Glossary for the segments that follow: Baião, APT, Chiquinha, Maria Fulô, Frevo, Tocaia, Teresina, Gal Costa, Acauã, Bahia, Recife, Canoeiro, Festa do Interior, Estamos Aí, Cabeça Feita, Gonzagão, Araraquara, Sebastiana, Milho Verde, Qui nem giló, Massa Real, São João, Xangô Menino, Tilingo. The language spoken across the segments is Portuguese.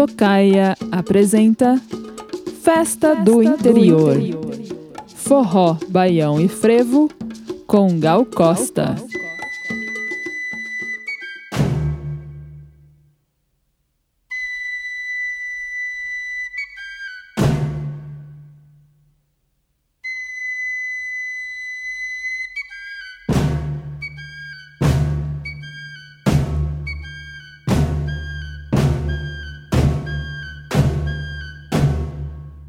Tocaia apresenta Festa do Interior. Forró, Baião e Frevo com Gal Costa.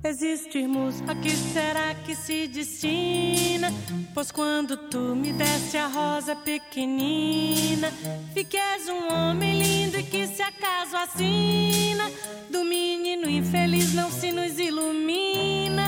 Existirmos a que será que se destina? Pois quando tu me deste a rosa pequenina, vi que és um homem lindo e que se acaso assina do menino infeliz não se nos ilumina.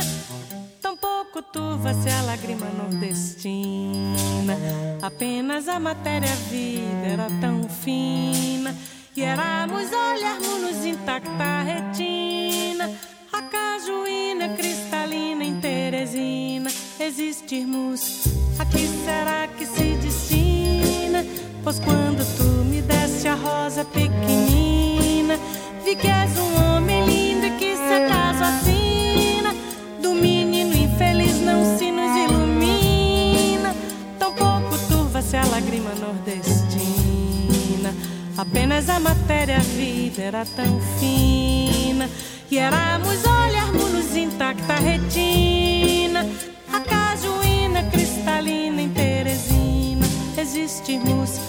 Tampouco tu vai ser a lágrima nordestina, apenas a matéria-vida era tão fina e éramos olharmos intacta a retina. A cajuína cristalina em Teresina, existirmos, a que será que se destina? Pois quando tu me deste a rosa pequenina, vi que és um homem lindo e que se acaso assina do menino infeliz não se nos ilumina. Tampouco turva-se a lágrima nordestina, apenas a matéria-vida era tão fina e éramos olharmos intacta a retina. A cajuína cristalina em Teresina, existirmos,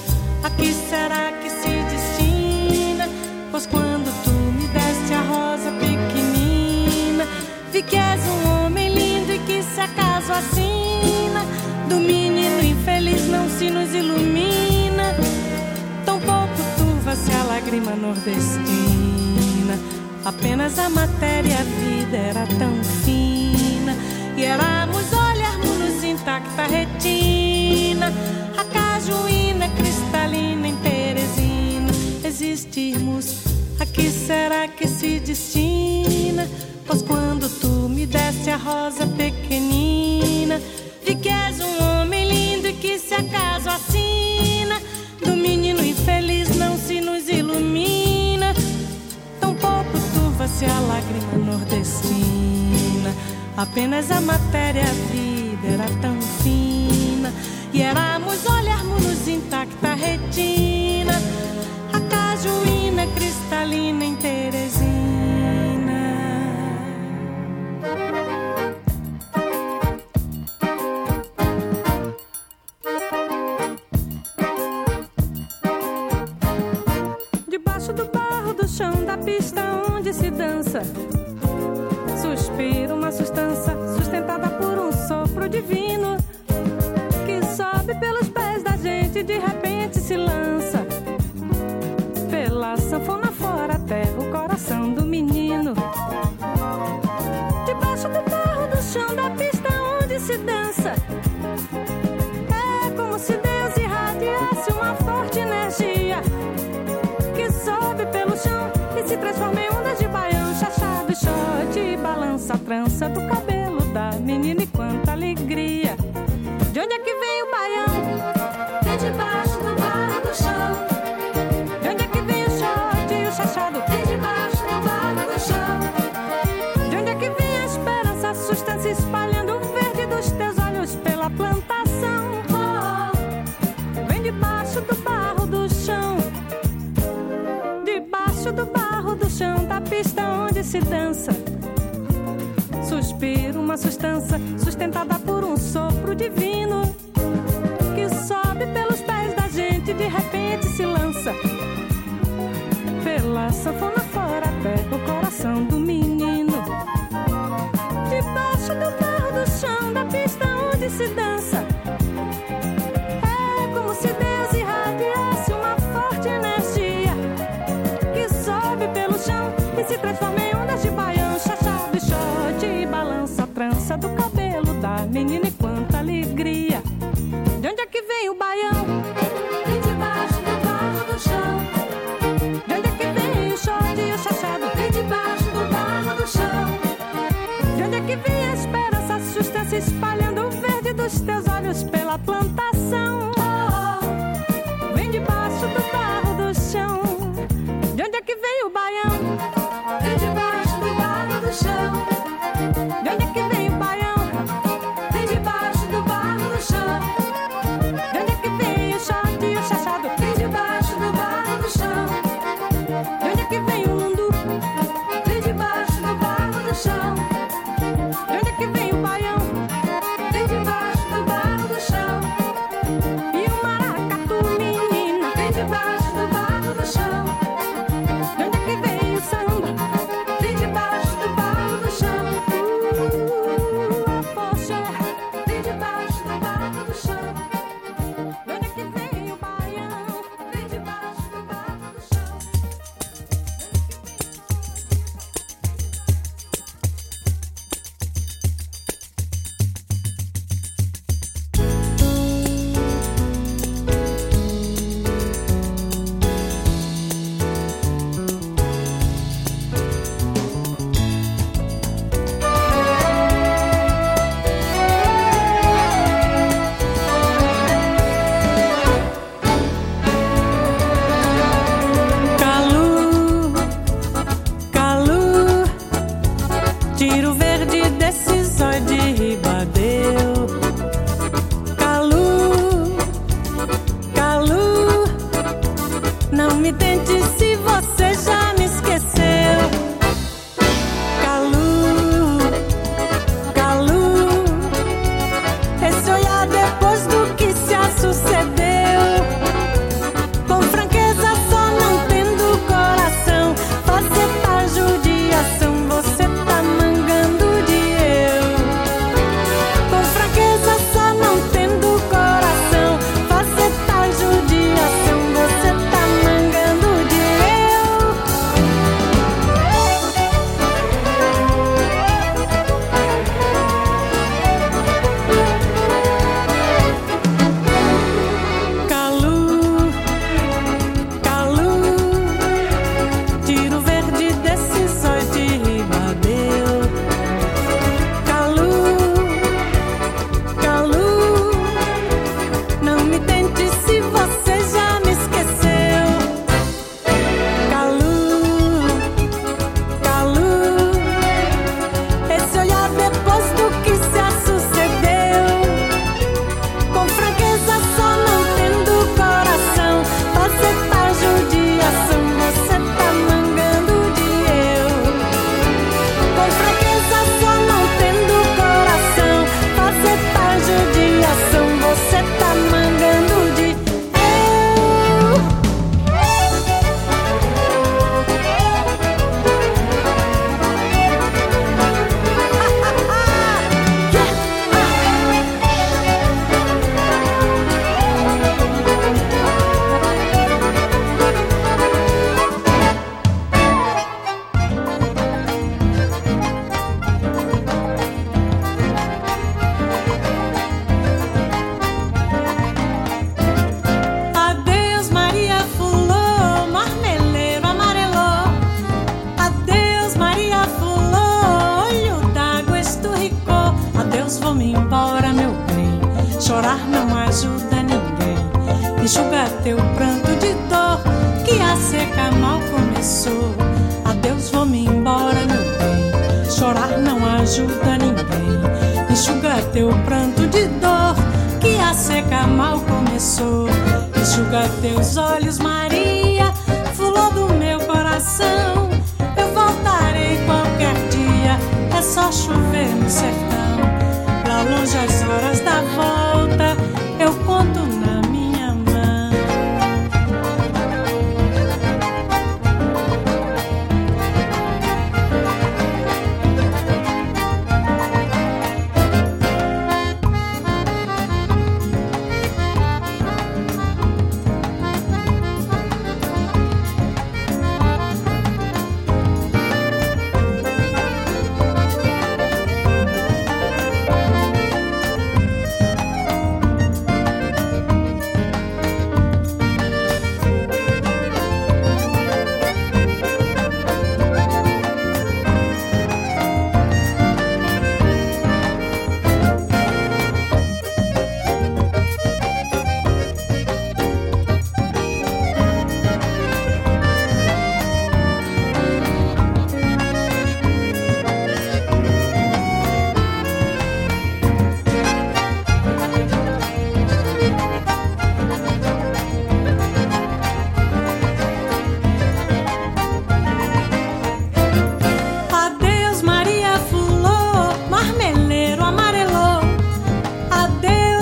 a que será que se destina? Pois quando tu me deste a rosa pequenina, vi que és um homem lindo e que se acaso assina do menino infeliz não se nos ilumina. Tampouco turva-se a lágrima nordestina, apenas a matéria-vida era tão fina e éramos olharmos intacta a retina. A cajuína cristalina em Teresina, existirmos, a que será que se destina? Pois quando tu me deste a rosa pequenina, vi que és um homem lindo e que se acaso assina do menino infeliz não se nos ilumina. Tampouco turva-se a lágrima nordestina, apenas a matéria-vida era tão fina e éramos olharmos intacta a retina. A cajuína cristalina em Teresina. Pista onde se dança, suspira uma sustância sustentada por um sopro divino que sobe pelos pés da gente e de repente se lança pela sanfona fora até o coração do menino. Debaixo do barro do chão da pista onde se dança, é como se Deus irradiasse uma forte energia que sobe pelo chão e se transforma em ondas de baião, chachá, bichote e balança a trança do cabelo da menina. E quanta alegria! De onde é que vem o baião? Vem debaixo do barro do chão. De onde é que vem o shot e o chachado? Vem debaixo do barro do chão. De onde é que vem a esperança, a sustância espalhando o verde dos teus olhos pela plantação? Oh, oh. Vem debaixo do barro do chão. Debaixo do barro do chão da pista onde se dança, suspira uma sustância sustentada por um sopro divino que sobe pelos pés da gente e de repente se lança pela sanfona fora até o coração do menino. Debaixo do barro do chão da pista onde se dança, é como se Deus irradiasse uma forte energia pelo chão e se transforma em ondas de baião, chachá, bichote e balança a trança do cabelo da menina. E quanta alegria! De onde é que vem o baião? Vem debaixo do barro do chão. De onde é que vem o short e o chachado? Vem debaixo do barro do chão. De onde é que vem a esperança, a sustância espalhando o verde dos teus olhos pela plantação? Oh, oh. Vem debaixo do barro do chão. De onde é que vem o baião? acidente se você já me esqueceu. Calu, Calu, esse olhar depois do que se a sucedeu. Com franqueza só não tendo coração, você tá judiação, você tá mangando de eu. Com franqueza só não tendo coração, você tá judiação, você tá mangando de eu. Calu, Calu, tiro verde desses sóis de Ribadeu. Calu, Calu, não me tente se você já me esqueceu. Calu, Calu, esse olhar depois do que se a sucedeu. Com franqueza só não tendo coração, você tá judiação, você tá mangando de eu. Com franqueza só não tendo coração, você tá judiação, você tá mangando de eu. Adeus Maria Fulô, marmeleiro amarelou. Adeus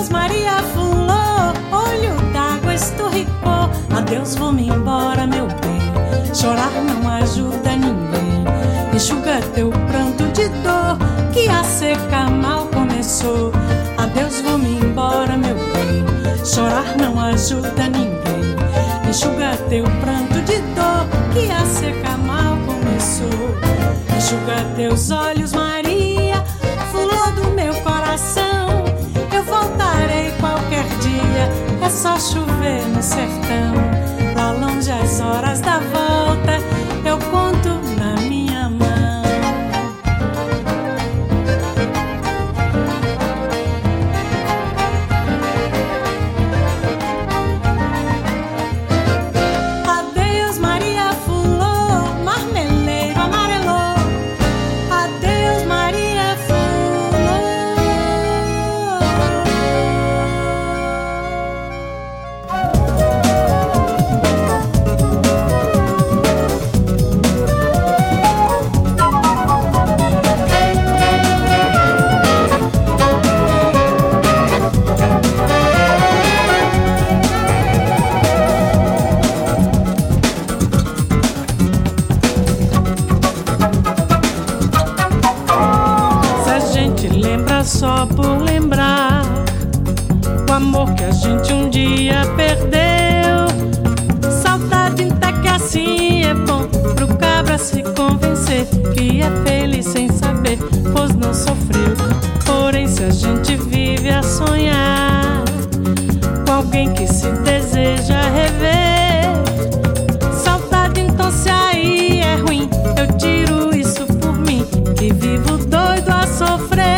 Maria Fulô, olho d'água esturricou. Adeus, vou-me embora, meu bem, chorar não ajuda ninguém. Enxuga teu pranto de dor, que a seca mal começou. Adeus, vou-me embora, meu bem, chorar não ajuda ninguém. Enxuga teu pranto de dor, que a seca mal começou. Enxuga teus olhos, Maria, fulô do meu coração. Eu voltarei qualquer dia, é só chover no sertão. Lá longe as horas da volta, eu conto na minha mão. Adeus Maria Fulô, marmeleiro amarelou. Adeus Maria Fulô, olho d'água esturricou. Adeus, vou-me embora, meu bem, chorar não ajuda ninguém. Enxuga teu pranto de dor, que a seca mal começou. Adeus, vou-me embora, meu bem, chorar não ajuda ninguém. Enxuga teu pranto de dor, que a seca mal começou. Enxuga teus olhos, Maria, fulô do meu coração. Eu voltarei qualquer dia, é só chover no sertão. Lá longe as horas da volta, eu conto na minha mão. Adeus Maria Fulô, marmeleiro amarelou. Adeus só por lembrar o amor que a gente um dia perdeu. Saudade tá que assim é bom pro cabra se convencer que é feliz sem saber, pois não sofreu. Porém se a gente vive a sonhar com alguém que se deseja rever, saudade então se aí é ruim, eu tiro isso por mim, que vivo doido a sofrer.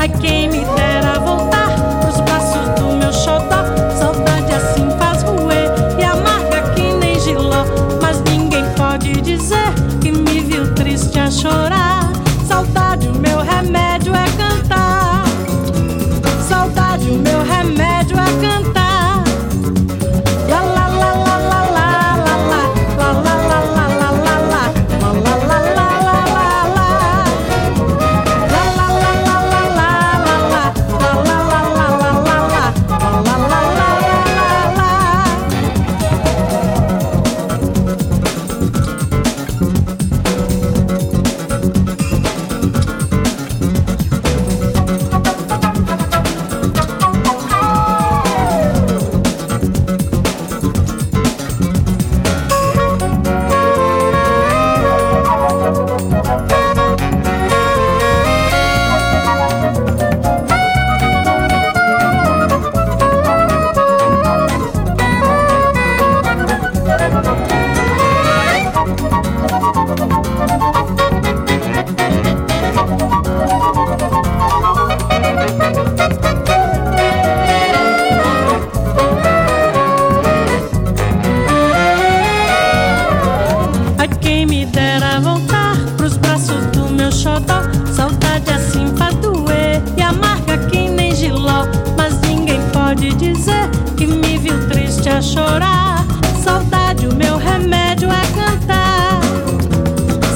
Ai quem me dera voltar pros braços do meu xodó, saudade assim faz roer e amarga que nem giló, mas ninguém pode dizer que me viu triste a chorar. Saudade o meu remédio é cantar, saudade o meu remédio é cantar.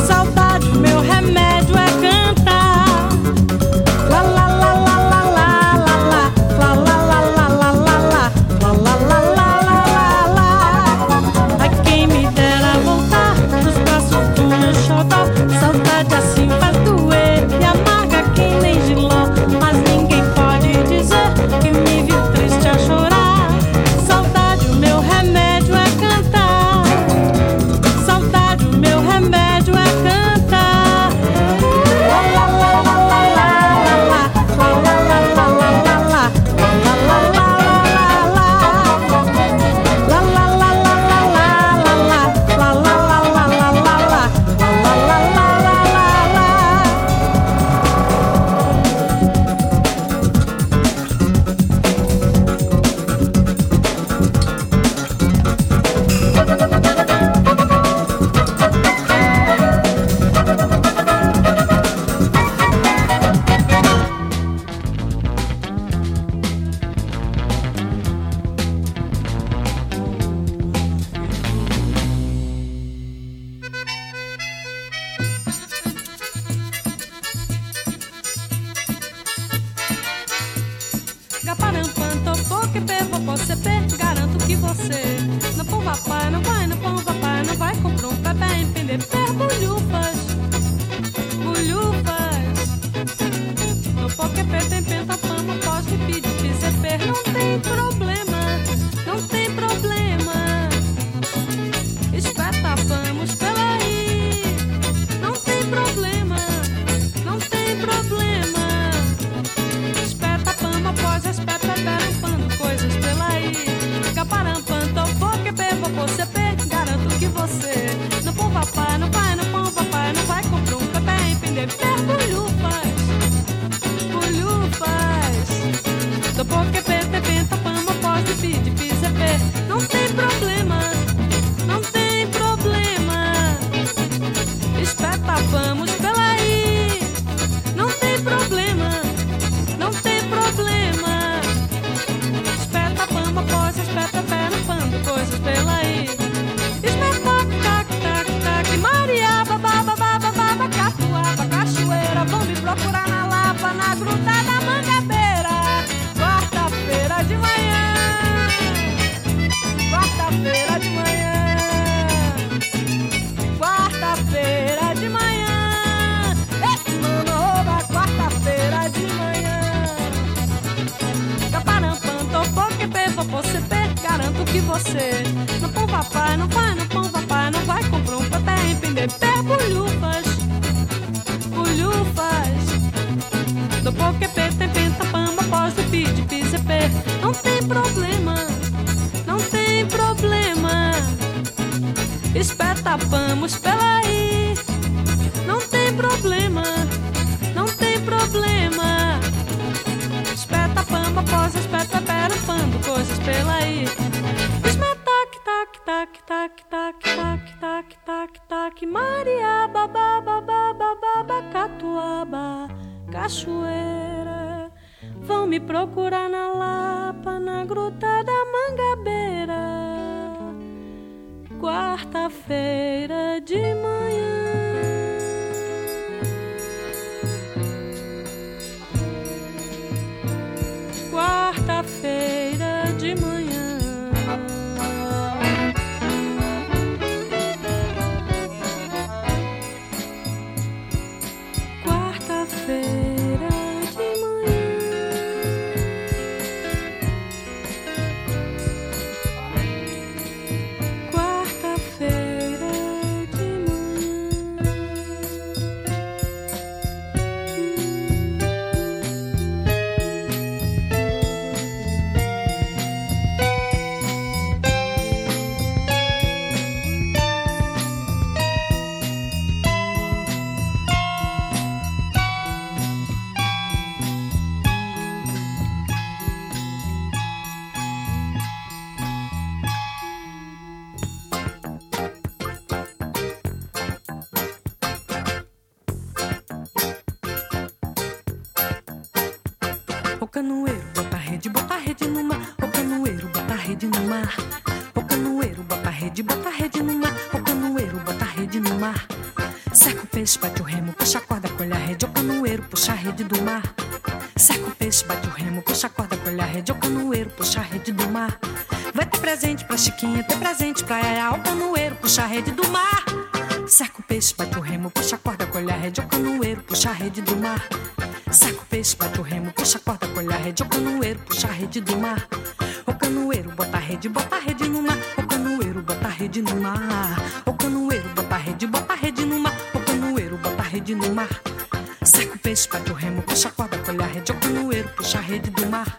Saudade, o meu remédio você. No pão papai, não vai, no pão papai, não vai. Compra um paté e vender pé, bolhufas, bolhufas. Do pão que é pé, tem penta, pamba, pós do pide, pisa, pé. Não tem problema, não tem problema. Espeta, pamos, pela aí. Não tem problema, não tem problema. Espeta, pamba, pós, espeta, pera, pando, coisas pela aí. Maria, babá, babá, babá, catuaba, cachoeira. Vão me procurar na Lapa, na Gruta da Mangabeira, quarta-feira de manhã. Quarta-feira de manhã. Quarta-feira de manhã. Quarta-feira de Canoeiro, bota a rede no mar. O canoeiro, bota a rede no mar. O canoeiro, bota a rede no mar. O canoeiro, bota a rede no mar. Cerca o peixe, bate o remo, puxa a corda, colhe a rede. O canoeiro, puxa a rede do mar. Cerca o peixe, bate o remo, puxa a corda, colhe a rede. O canoeiro, puxa a rede do mar. Vai ter presente pra Chiquinha, ter presente pra Yaya. O canoeiro, puxa a rede do mar. Cerca o peixe, bate o remo, puxa a corda, colhe a rede. O canoeiro, puxa a rede do mar. Saca o peixe, bate o remo, puxa a corda, colhe a rede. O canoeiro, puxa a rede do mar. O canoeiro, bota a rede no mar. O canoeiro, bota a rede no mar. O canoeiro, bota a rede no mar. O canoeiro, bota a rede no mar. Saca o peixe, bate o remo, puxa a corda, colhe a rede. O canoeiro, puxa a rede do mar.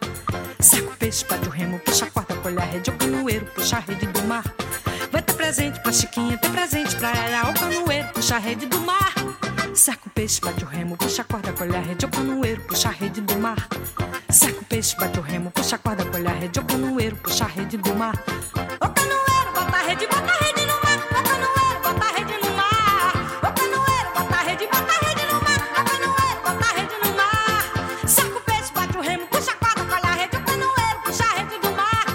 Saca o peixe, bate o remo, puxa a corda, colhe a rede. O canoeiro, puxa a rede do mar. Vai ter presente pra Chiquinha, ter presente pra ela. O canoeiro, puxa a rede do mar. Saca o peixe, bate o remo, puxa a corda, colhe a rede. O canoeiro, puxa a rede do mar. Saca o peixe, bate o remo, puxa a corda, colhe a rede. O canoeiro, puxa a rede do mar. O canoeiro, bota a rede no mar. O canoeiro, bota a rede no mar. O canoeiro, bota a rede no mar. O canoeiro, bota a rede no mar. Saca o peixe, bate o remo, puxa a corda, colhe a rede. O canoeiro, puxa a rede do mar.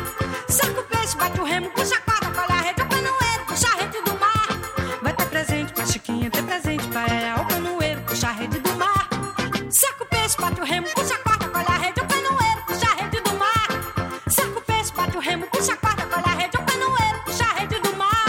Saca o peixe, bate o remo, puxa a corda, colhe a rede. O canoeiro, puxa a rede do mar. Vai ter presente pra Chiquinha, ter presente pra ela. Puxa a rede do mar. Saca o peixe, bate o remo, puxa a corda, colhe a rede. O canoeiro, puxa a rede do mar. Saca o peixe, bate o remo, puxa a corda, colhe a rede. O canoeiro, puxa a rede do mar.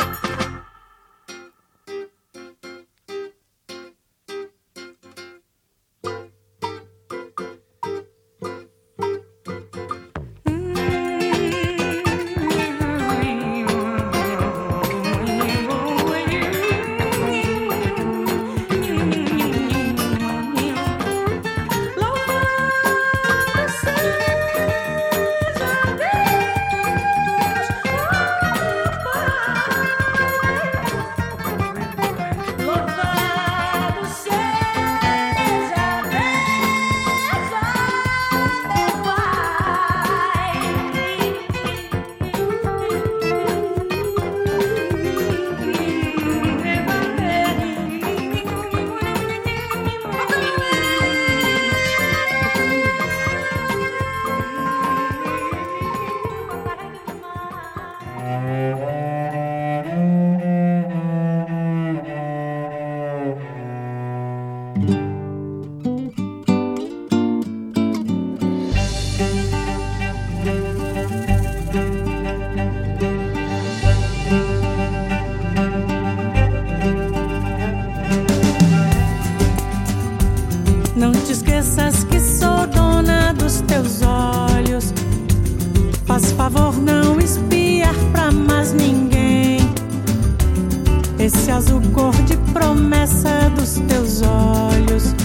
Esse azul cor de promessa dos teus olhos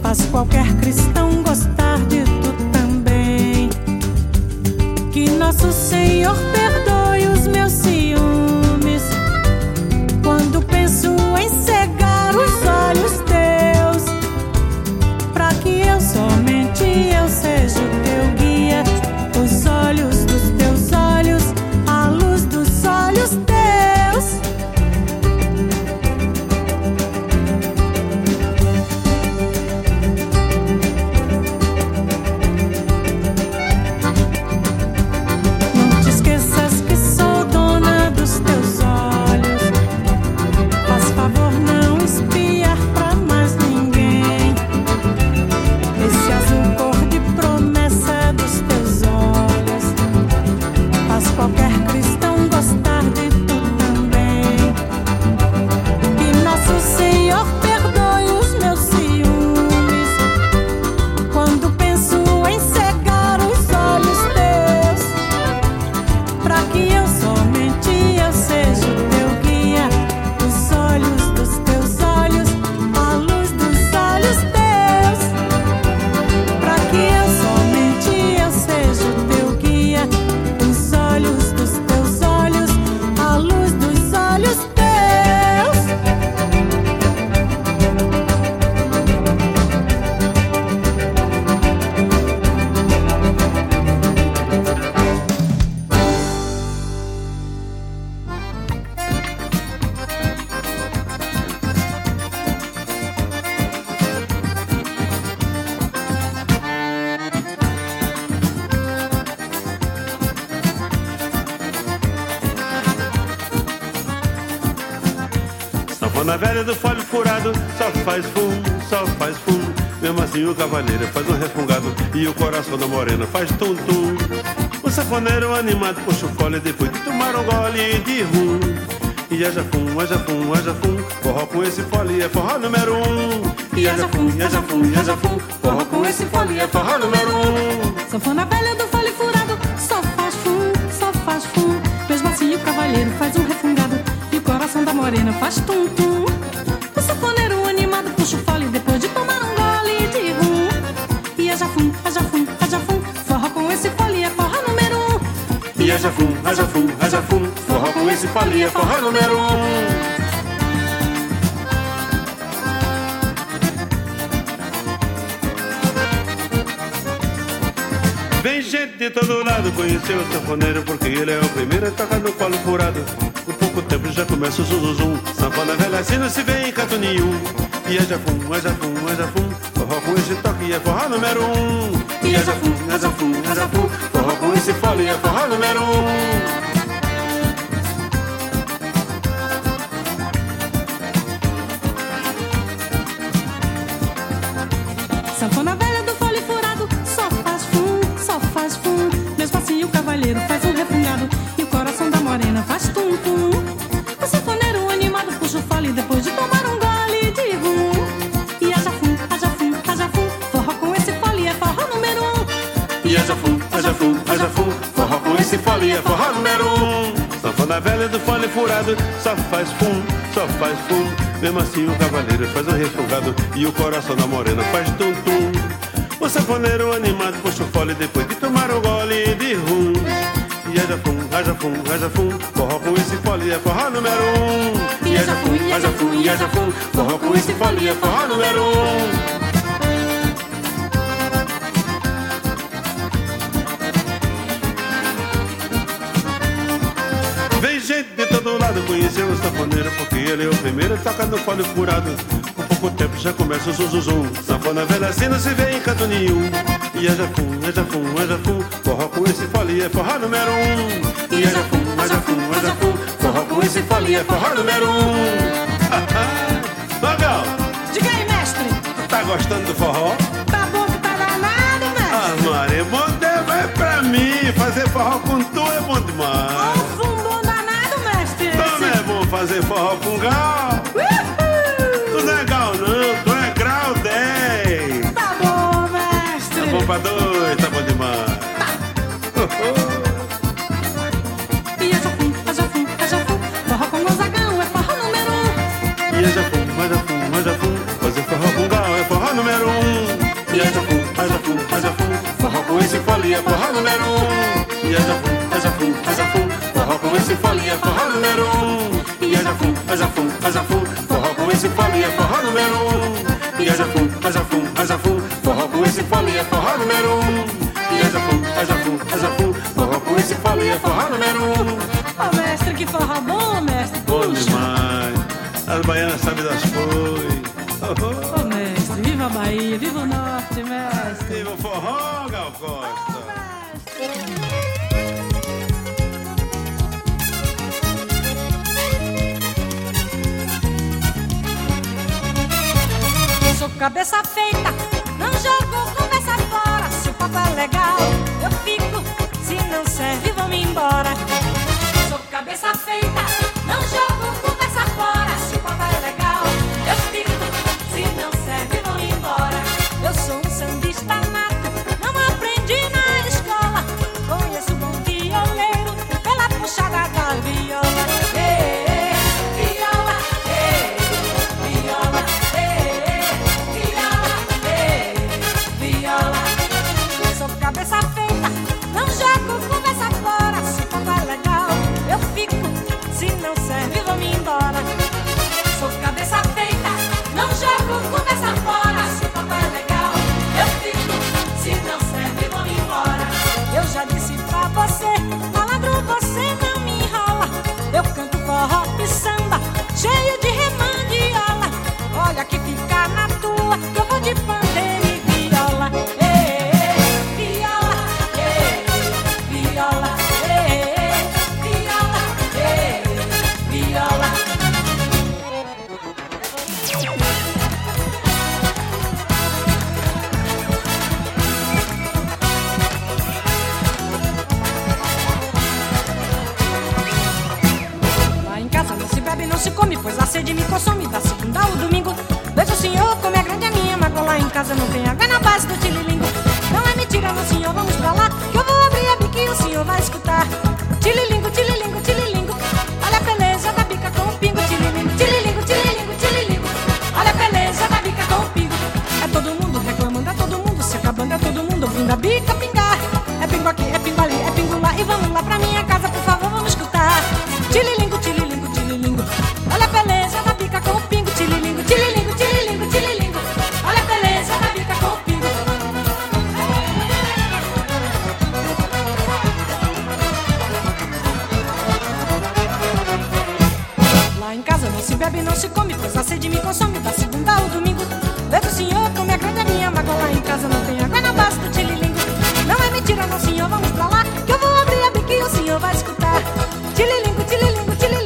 faz qualquer cristão gostar de tu também. Que Nosso Senhor perdoe os meus ciúmes quando penso em cegar os olhos teus, pra que eu, somente eu, seja o teu guia. Os olhos dos teus olhos, a luz dos olhos teus. Do folho furado, só faz fum, mesmo assim o cavaleiro faz um refungado e o coração da morena faz tum-tum. O safoneiro animado puxa o folho e depois de tomar um gole de rum. E haja fum, haja fum, haja fum, forró com esse fole é forró número um. E haja fum, haja fum, haja fum, forró com esse fole é forró número um. Sanfona velha do folho furado, só faz fum, mesmo assim o cavaleiro faz um refungado e o coração da morena faz tum-tum. Puxa o fole depois de tomar um gole de rum. E haja fum, haja fum, haja fum, forró com esse fole é forró número um. E haja fum, haja fum, haja fum, forró com esse fole é forró número um. Vem gente de todo lado conhecer o sanfoneiro, porque ele é o primeiro a tocar no colo furado. Por pouco tempo já começa o zum-zum-zum, sanfona velha assim não se vê em canto nenhum. E haja fum, haja fum, haja fum, forró com esse toque é forró número um. E haja fum, haja fum, haja fum, forró com esse fole é forró número um. Faz um refungado e o coração da morena faz tum-tum. O sanfoneiro animado puxa o fole depois de tomar um gole de rum. E haja fum, haja fum, haja fum, forró com esse fole é forró número um. E haja fum, haja fum, haja fum, forró com esse fole é forró número um. Sanfona velha do fole furado, só faz fum, mesmo assim o cavaleiro faz um refungado e o coração da morena faz tum-tum. O sanfoneiro animado puxa o fole depois de tomar um gole de rum. E haja fum, haja fum, haja fum, forró com esse fole é forró número um. E haja fum, haja fum, haja fum, forró com esse fole é forró número um. Vem gente de todo lado conhecer o sanfoneiro, porque ele é o primeiro a tocar no fole furado. Com o tempo já começa o zuzuzum, sanfona velha assim não se vê em canto nenhum. E haja fum, haja fum, haja fum, forró com esse fole é forró número um. E haja fum, haja fum, haja fum, forró com esse fole é forró número um. Logal! Diga aí, mestre! Tu tá gostando do forró? Tá bom que tá danado, mestre! Ah, Marimonde, vai pra mim, fazer forró com tu é bom demais! Ouça um bom danado, mestre! Também é bom fazer forró com Gal! Não é gal não, tu é grau 10. Tá bom, mestre. Tá bom pra dois, tá bom demais. Tá. E haja fum, haja fum, haja fum, forró com Gonzagão é forró folia, forró número um. E azafu, azafu, forró com esse folia, forró número um. E azafu, azafu, azafu, forró com esse folia, forró número um. E azafu, azafu, azafu, forró com esse folia, forró número um. E azafu, azafu, azafu, forró com esse folia, forró número um. Ô mestre, que forró bom, mestre. Bom demais, as baianas sabem das coisas. Ô mestre, viva a Bahia, viva o norte, mestre. Viva o forró, Gal Costa. Eu sou cabeça feita, não jogo conversa fora. Se o papo é legal, eu fico. Se não serve, vamos embora. Eu sou cabeça feita, não jogo conversa fora. Se o papo é legal, eu fico. Se não serve, vão embora. Eu sou um sambista nato, não aprendi na escola. Conheço um bom violeiro pela puxada da viola. Ei, viola, ei, viola, ei, viola, ei, viola. Eu sou cabeça feita, não jogo conversa fora. Se tá legal, eu fico. Se não serve, vão embora. Eu sou cabeça feita. Não jogo conversa fora, se o papo é legal, eu fico, se não serve, vou embora. Eu já disse pra você, malandro, você não me enrola. Eu canto forró e samba, cheio de remandiola. Olha que fica na tua, que eu vou de pandeiro e viola. Ei, ei, viola, ei, viola, ei, viola, ei, viola. Não se come, pois a sede me consome. Da segunda ao domingo, veja o senhor como é grande a minha mágoa. Lá em casa não tem água na base do tililingo. Não é mentira, não senhor, vamos pra lá, que eu vou abrir a bica e o senhor vai escutar. Tililingo, tililingo, tililingo. Olha a beleza da bica com o pingo. Tililingo, tililingo, tililingo, tililingo. Olha a beleza da bica com o pingo. É todo mundo reclamando, é todo mundo se acabando, é todo mundo vindo a bica pingar. É pingo aqui, é pingo ali, é pingo lá. E vamos lá pra minha casa, por favor, vamos escutar. Tililingo, tililingo. Olha a beleza da bica com o pingo. Tililingo, tililingo, tililingo, tililingo. Olha a beleza da bica com o pingo. Lá em casa não se bebe, não se come, pois a sede me consome. Da segunda ao domingo, veja o senhor como é grande a minha mágoa. Lá em casa não tem água na base do tililingo. Não é mentira, não senhor, vamos pra lá, que eu vou abrir a bica e o senhor vai escutar. Tililingo, tililingo, tililingo.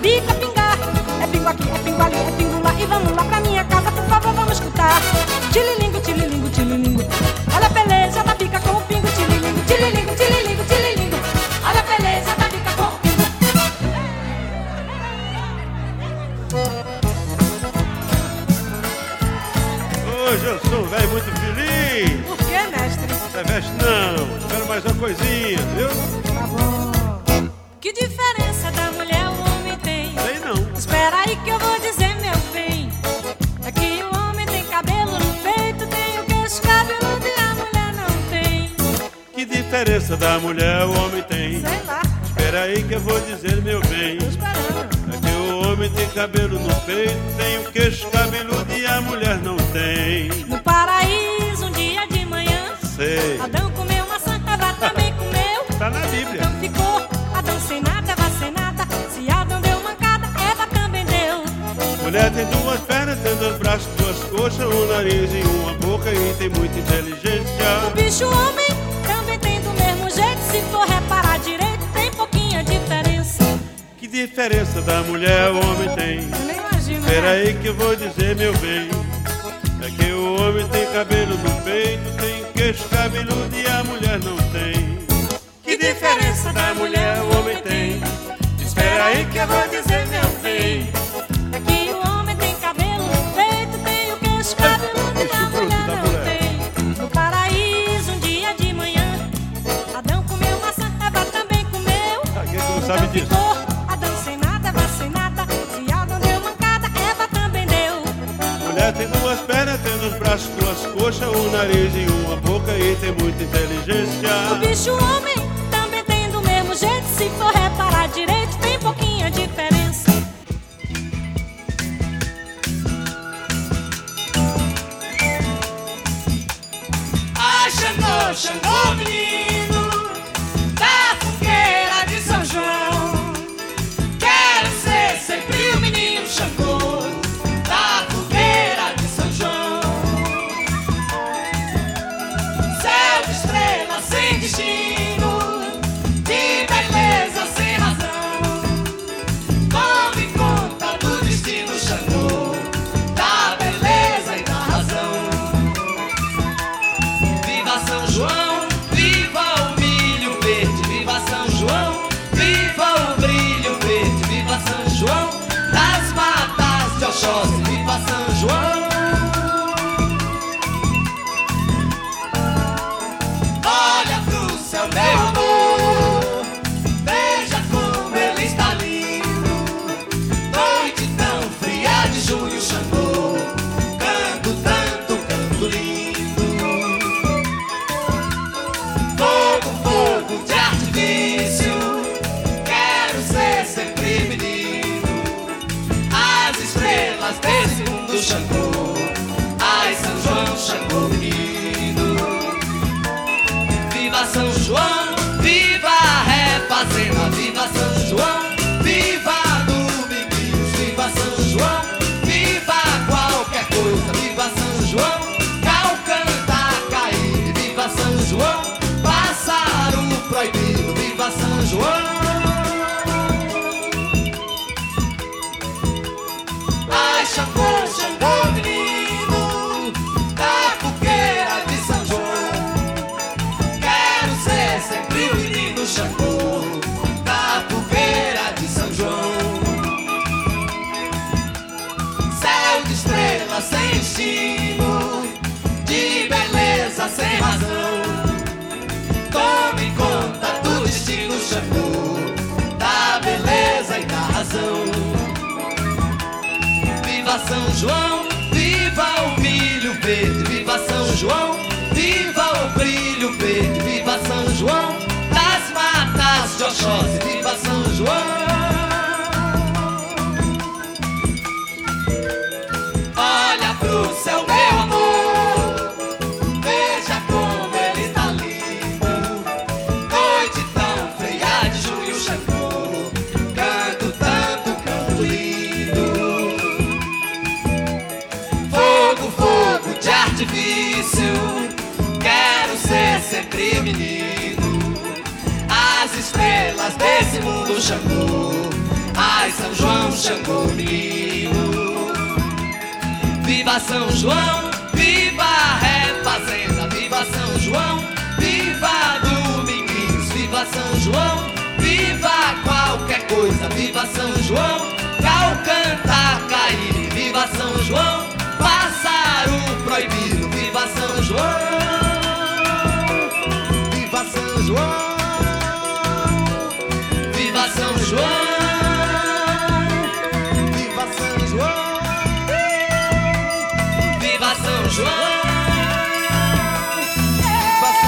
Bica pingar, é pingo aqui, é pingo ali, é pingo lá. E vamos lá pra minha casa, por favor, vamos escutar. Tililingo, tililingo, tililingo. Olha a beleza da bica com o pingo. Tililingo, tililingo, tililingo, tililingo. Olha a beleza da bica com o pingo. Hoje eu sou um velho muito feliz. Por que, mestre? Não se veste não, quero mais uma coisinha, viu? Tá bom. Que diferença da mulher ao homem? Espera aí que eu vou dizer, meu bem. É que o homem tem cabelo no peito, tem o queixo cabeludo e a mulher não tem. Que diferença da mulher o homem tem? Sei lá. Espera aí que eu vou dizer, meu bem. Tô esperando. É que o homem tem cabelo no peito, tem o queixo cabeludo e a mulher não tem. No paraíso, um dia de manhã, sei, Adão comeu maçã, Eva também comeu. Tá na Bíblia. Adão ficou, Adão sem nada, Eva sem nada. Se Adão deu uma mulher tem duas pernas, tem dois braços, duas coxas, um nariz e uma boca e tem muita inteligência. O bicho homem também tem do mesmo jeito, se for reparar direito tem pouquinha diferença. Que diferença da mulher o homem tem? Nem imagino. Espera aí que eu vou dizer, meu bem. É que o homem tem cabelo no peito, tem queixo cabeludo e a mulher não tem. Que diferença da mulher o homem tem? Espera aí que eu vou dizer, meu bem. É que o homem tem cabelo no peito, tem o queixo cabeludo e a mulher não tem. No paraíso, um dia de manhã, Adão comeu maçã, Eva também comeu. Adão ficou, Adão sem nada, Eva sem nada. coxa, o nariz e uma boca e tem muita inteligência. O bicho homem também tem do mesmo jeito, se for reparar direito tem pouquinha diferença. Ai, Xangô, Xangô menino, da fogueira de São João, quero ser sempre o menino Xangô da fogueira de São João. Céu de estrela sem destino, de beleza sem razão, tome conta do destino Xangô da beleza e da razão. Viva São João, viva o milho verde, viva São João, viva o brilho verde, viva São João das matas de Oxóssi, viva São João. Olha pro céu, meu amor, veja como ele está lindo. Noite tão fria de junho, Xangô, canto tanto, canto lindo. Fogo, fogo de artifício, quero ser sempre menino. As estrelas desse mundo, Xangô, ai São João, Xangô menino. Viva São João, viva a Refazenda, viva São João, viva a Domingos, viva São João, viva qualquer coisa, viva São João, Calcanta Caíbe, viva São João, Pássaro Proibido, viva São João. Ai, Xangô, Xangô menino, da fogueira de São João, quero ser sempre o menino Xangô da fogueira de São João. Céu de estrela sem destino, de beleza sem razão, tome conta do destino Xangô da beleza e da razão. Viva São João, viva o milho verde, viva São João, viva o brilho verde, viva São João das matas de Oxóssi, viva São João. Olha pro céu, meu amor, veja como ele está lindo. Noite tão fria de junho, Xangô, canto tanto, canto lindo. Fogo, fogo de artifício, quero ser sempre menino. As estrelas desse mundo, Xangô, ai São João, Xangô menino. Viva São João, viva a Refazenda, viva São João, viva Domingos, viva São João, viva qualquer coisa, viva São João, Calcanta Caíbe, viva São João, Pássaro Proibido, viva São João. Viva São João, viva São João, viva São João, viva São João, viva São João, viva São João, viva São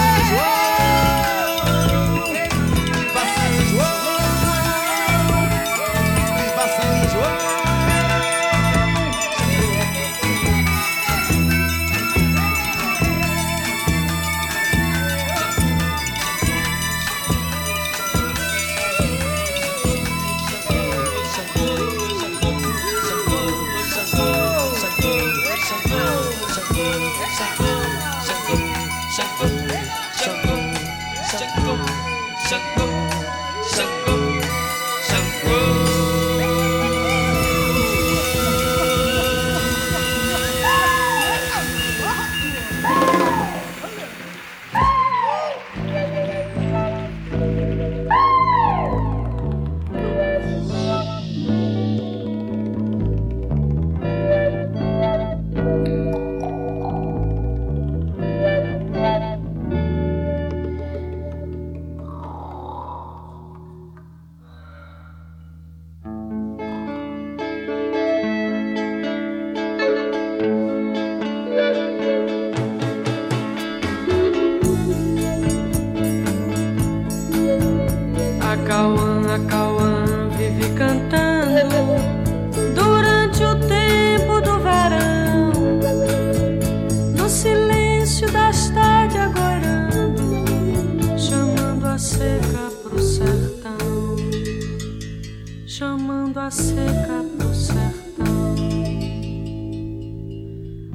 chuva seca pro sertão.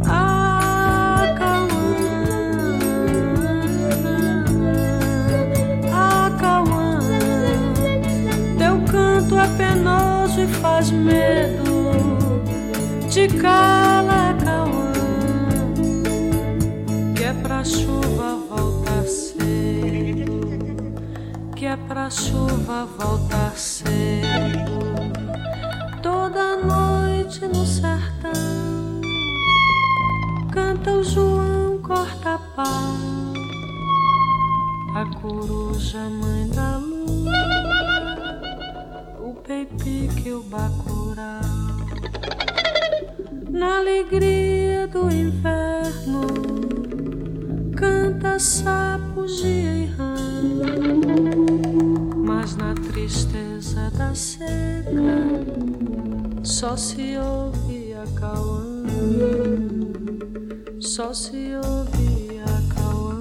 Ah, Cauã, teu canto é penoso e faz medo. Te cala, Cauã, que é pra chuva voltar cedo, que é pra chuva voltar cedo, toda noite no sertão. Canta o João corta-pau, a coruja mãe da lua, o peipique, o bacurau. Na alegria do inverno canta sapo, gia e rã, mas na tristeza da seca só se ouve a cauã, só se ouve a cauã.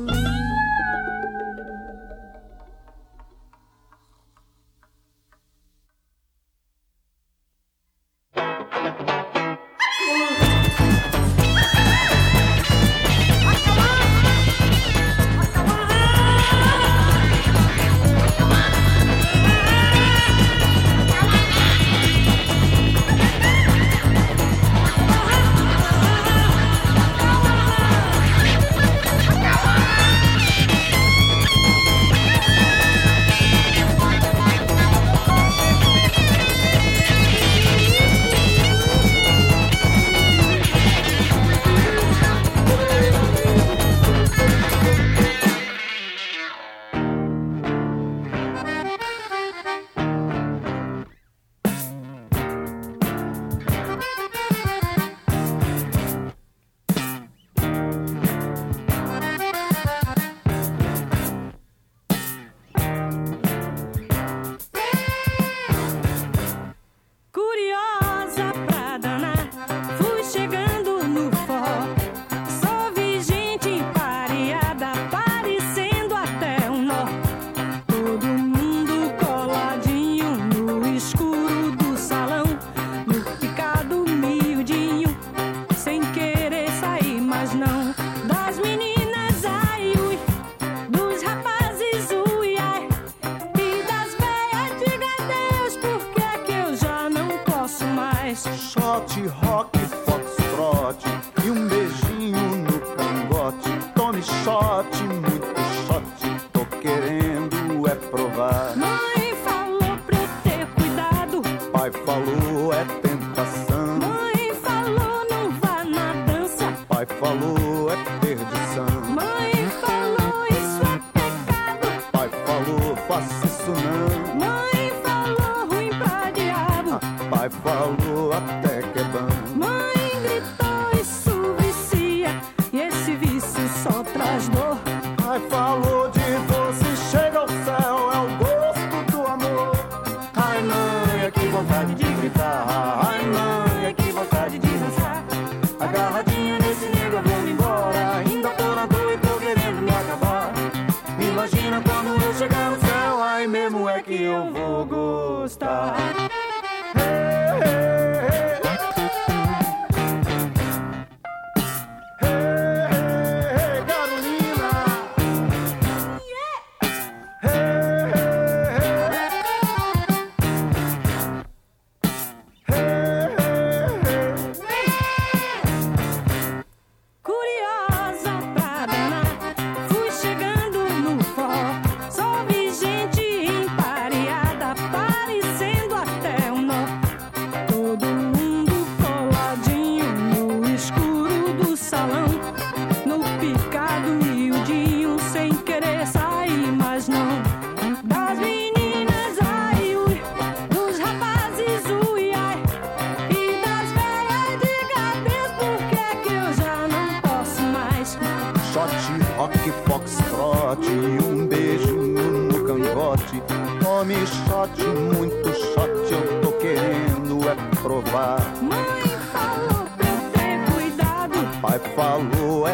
Pai falou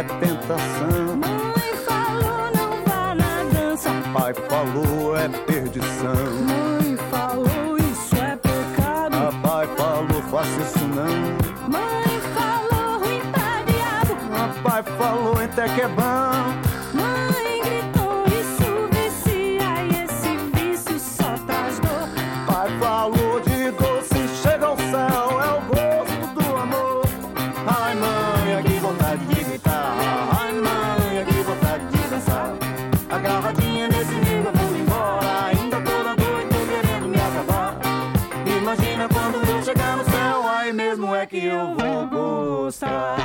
é perdição. Mãe falou isso é pecado. dançar.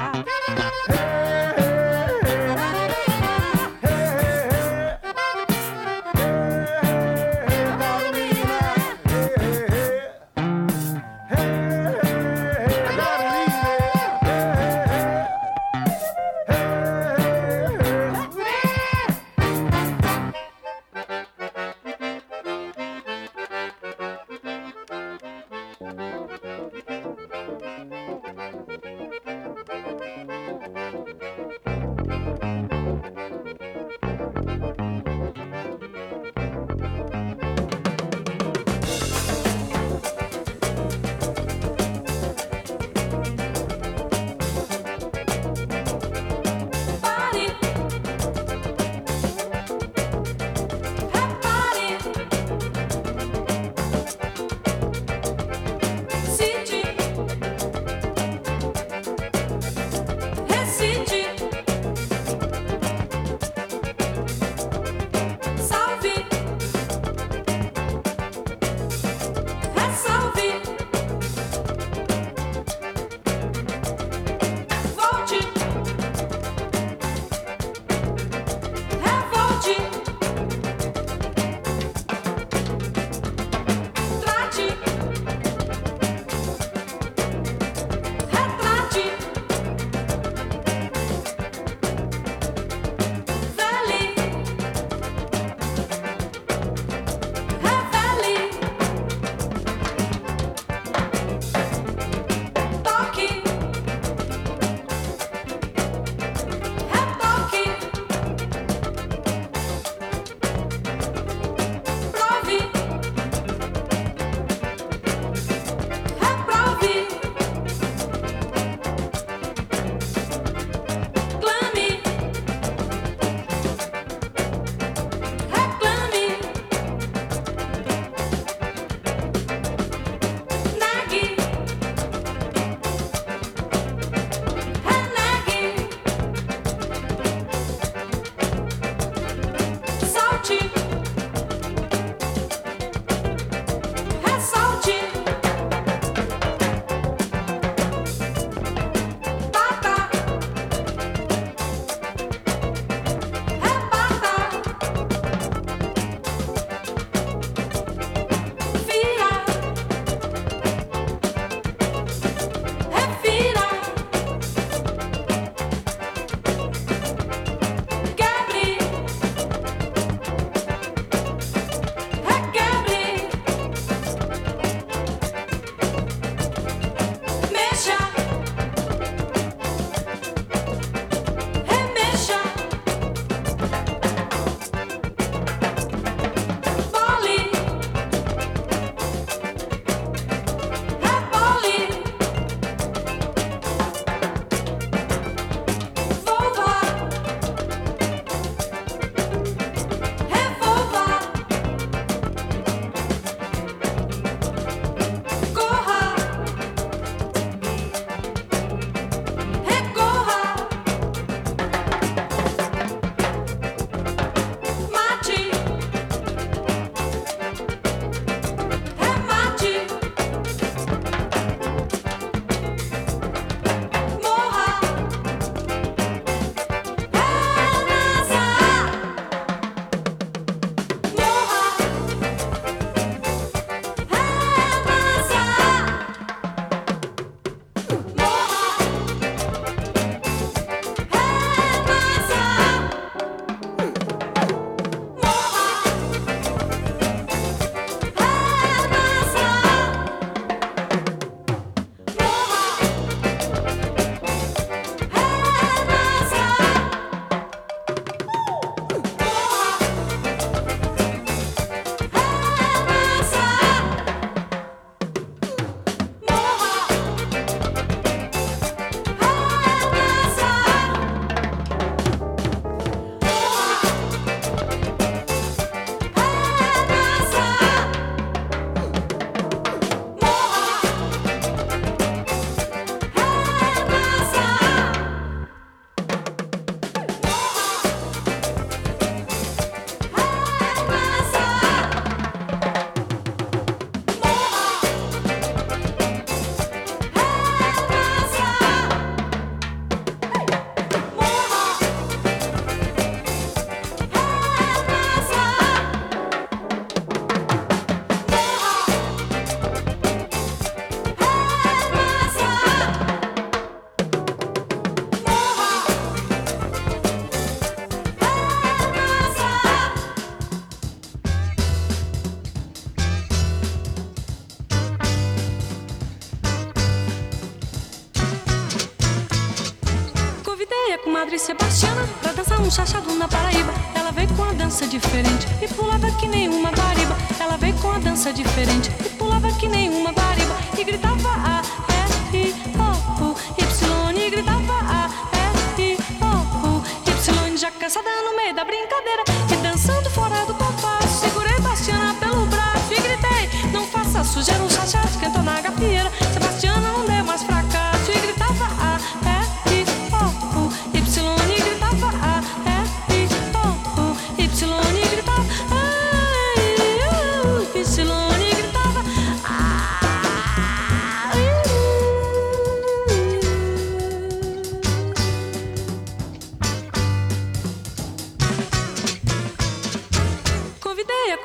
Padre Sebastiana pra dançar um chachado na Paraíba. Ela veio com a dança diferente e pulava que nem uma bariba. Ela veio com a dança diferente e pulava que nem uma bariba. E gritava a R O Y, e gritava a R O Y, já cansada no meio da brincadeira e dançando fora do compasso. Segurei Bastiana pelo braço e gritei: não faça sujeira, um chachado canta na gafieira. Sebastiana não deu mais pra cá.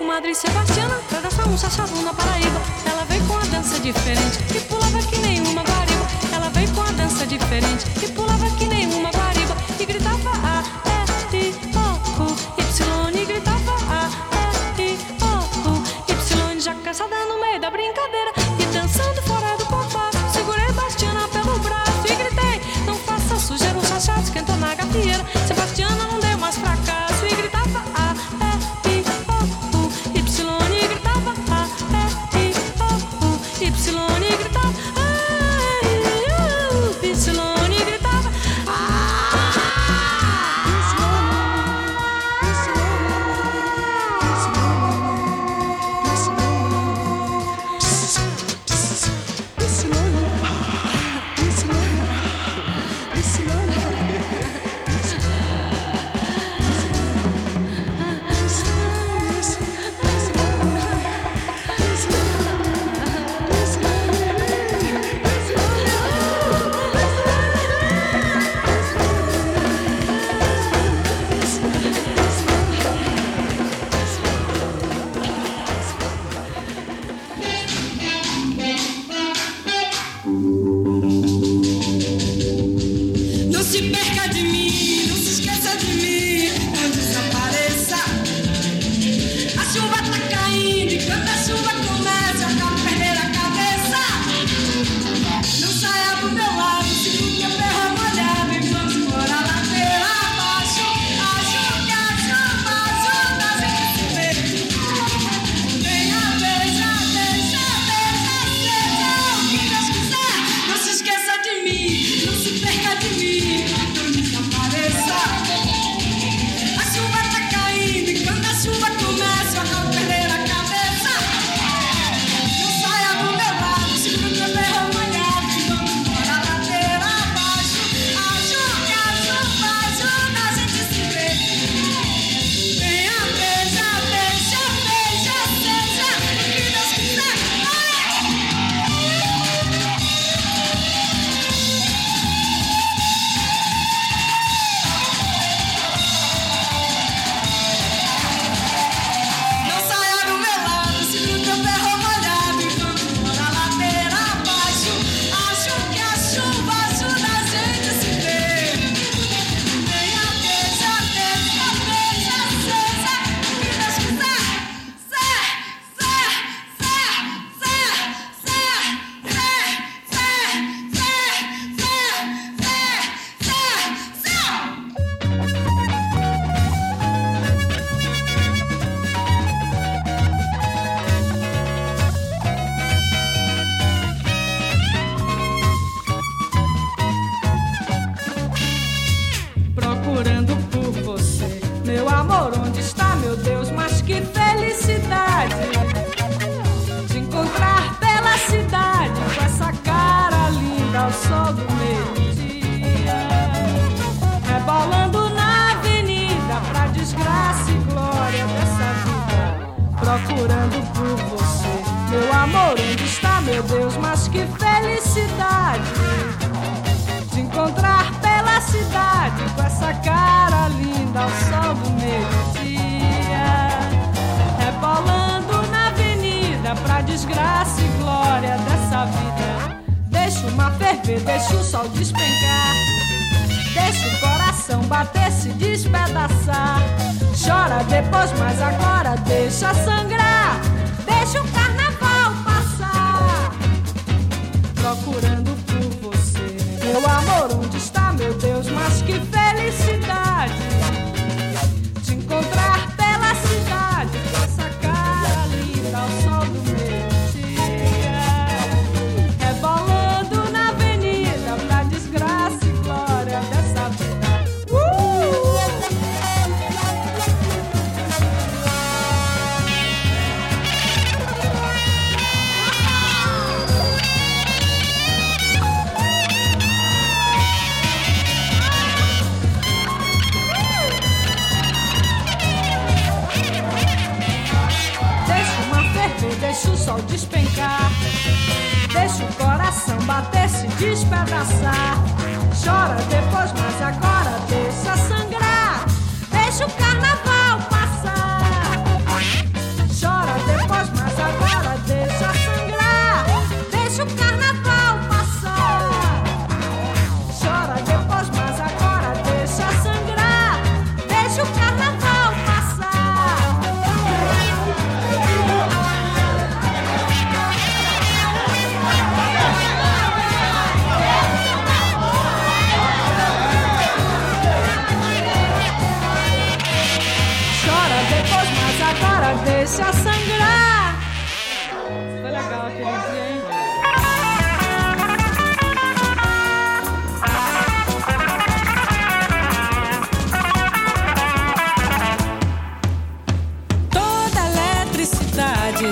Madre Sebastiana pra dançar um chachado na Paraíba. Ela veio com a dança diferente e pulava que nem uma guariba. Ela veio com a dança diferente e pulava que nem uma guariba. E gritava a R-I-O-U-Y, e gritava a R-I-O-U-Y, já cansada no meio da brincadeira e dançando fora do compasso. Segurei Bastiana pelo braço e gritei: não faça sujeira, um chachado esquentou na gafieira. Sebastiana não deu mais pra cá. Procurando por você, meu amor, onde está, meu Deus, mas que felicidade deixa o sol despencar, deixa o coração bater, se despedaçar. Chora depois, mas agora deixa sangrar, deixa o carnaval passar. Chora depois, mas agora deixa sangrar, deixa o carnaval passar. Chora depois, mas agora deixa sangrar, deixa o carnaval passar. Chora depois, mas agora deixa sangrar. Foi legal aquele dia, hein? Toda eletricidade,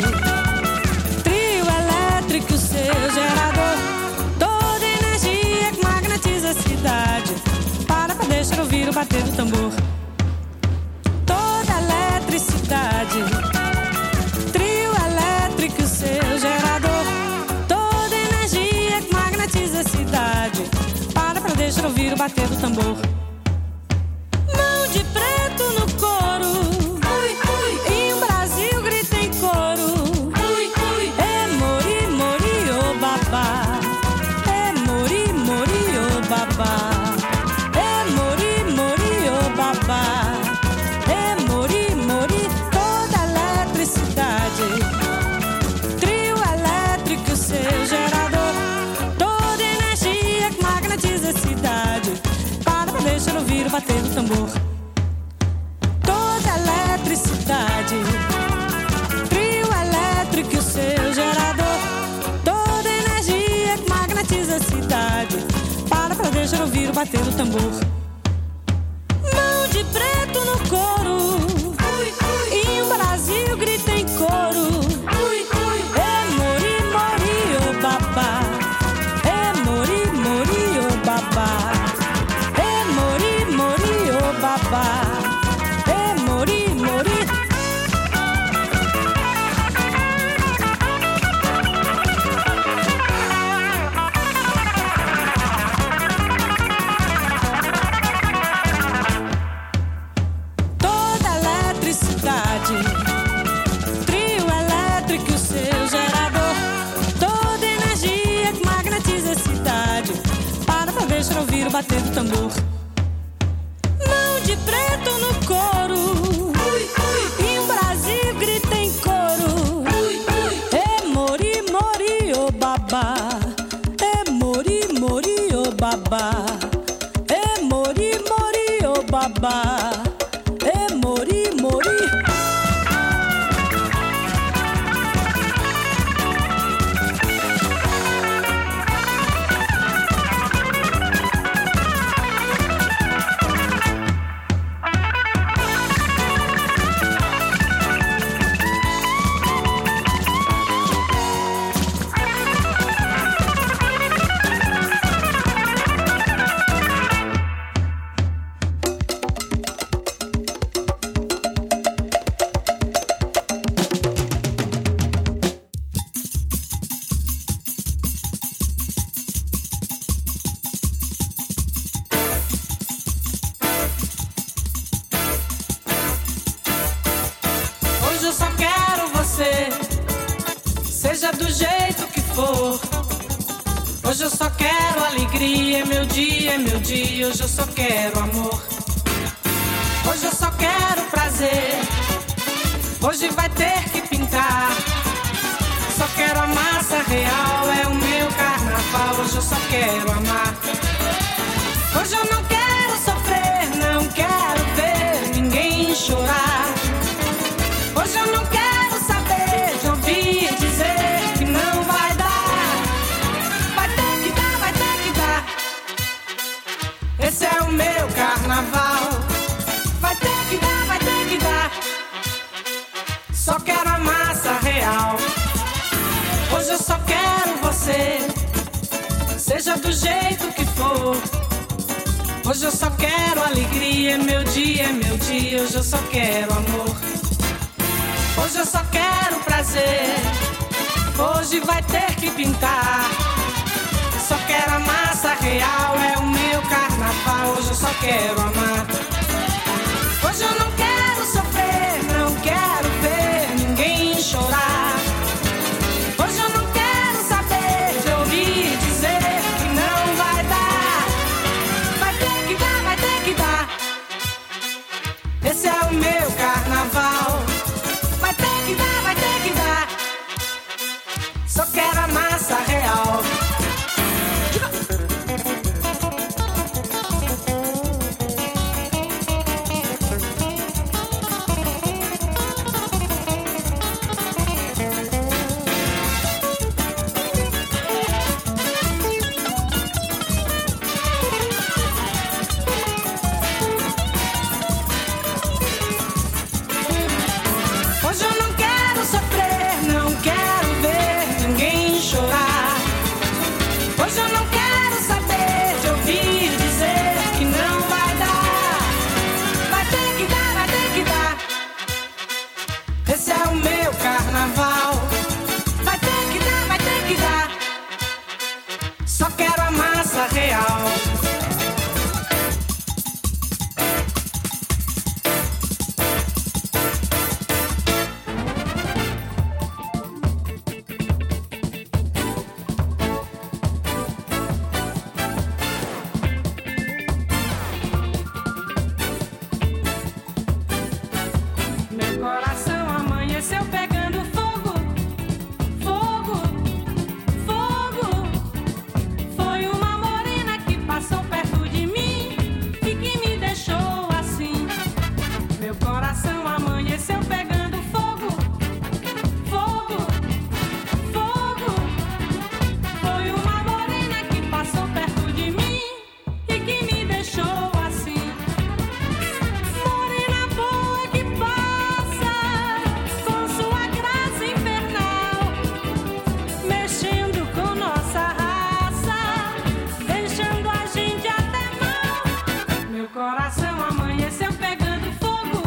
trio elétrico, seu gerador. Toda energia que magnetiza a cidade. Para pra deixar ouvir o bater do tambor. Toda eletricidade, trio elétrico, seu gerador. Toda energia que magnetiza a cidade. Para pra deixar ouvir o bater do tambor. Mão de preto no couro. Em Brasil grita em coro. É mori, mori, ô babá. É mori, mori, ô babá. É mori, mori, ô babá. É mori, mori, toda eletricidade. Trio elétrico, seu gerador. Toda energia que magnetiza a cidade. Para pra deixar ouvir o bater do tambor. Toda eletricidade, trio elétrico, seu gerador. Toda energia que magnetiza a cidade. Para pra deixar ouvir o bater do tambor. Mão de preto no couro. E o Brasil grita em coro. É mori, mori, ô babá. É mori, mori, ô babá. É mori, mori, ô babá. É mori, mori. Toda eletricidade, trio elétrico, seu gerador. Toda energia que magnetiza a cidade. Para pra deixar ouvir o bater do tambor. Mão de preto no couro. E o Brasil grita em coro. É mori, mori, ô babá. É mori, mori, ô babá. É mori, mori, ô babá. É mori, mori. Hoje eu só quero você, seja do jeito que for. Hoje eu só quero alegria, é meu dia, hoje eu só quero amor. Hoje eu só quero prazer, hoje vai ter que pintar. Só quero a massa real, é o meu carnaval, hoje eu só quero amar. Hoje eu não quero sofrer, não quero ver ninguém chorar. Hoje eu não quero saber de ouvir dizer que não vai dar. Vai ter que dar, vai ter que dar. Esse é o meu carnaval. Vai ter que dar, vai ter que dar. Só quero a massa real. Hoje eu só quero você, seja do jeito que for. Hoje eu só quero alegria, é meu dia, hoje eu só quero amor. Hoje eu só quero prazer, hoje vai ter que pintar. Só quero a massa real, é o meu carnaval, hoje eu só quero amar. Hoje eu não quero sofrer, não quero ver ninguém chorar. Hoje eu não quero saber de ouvir dizer que não vai dar. Vai ter que dar, vai ter que dar. Esse é o meu carnaval. Vai ter que dar, vai ter que dar. Só quero a massa real. Coração amanheceu pegando fogo.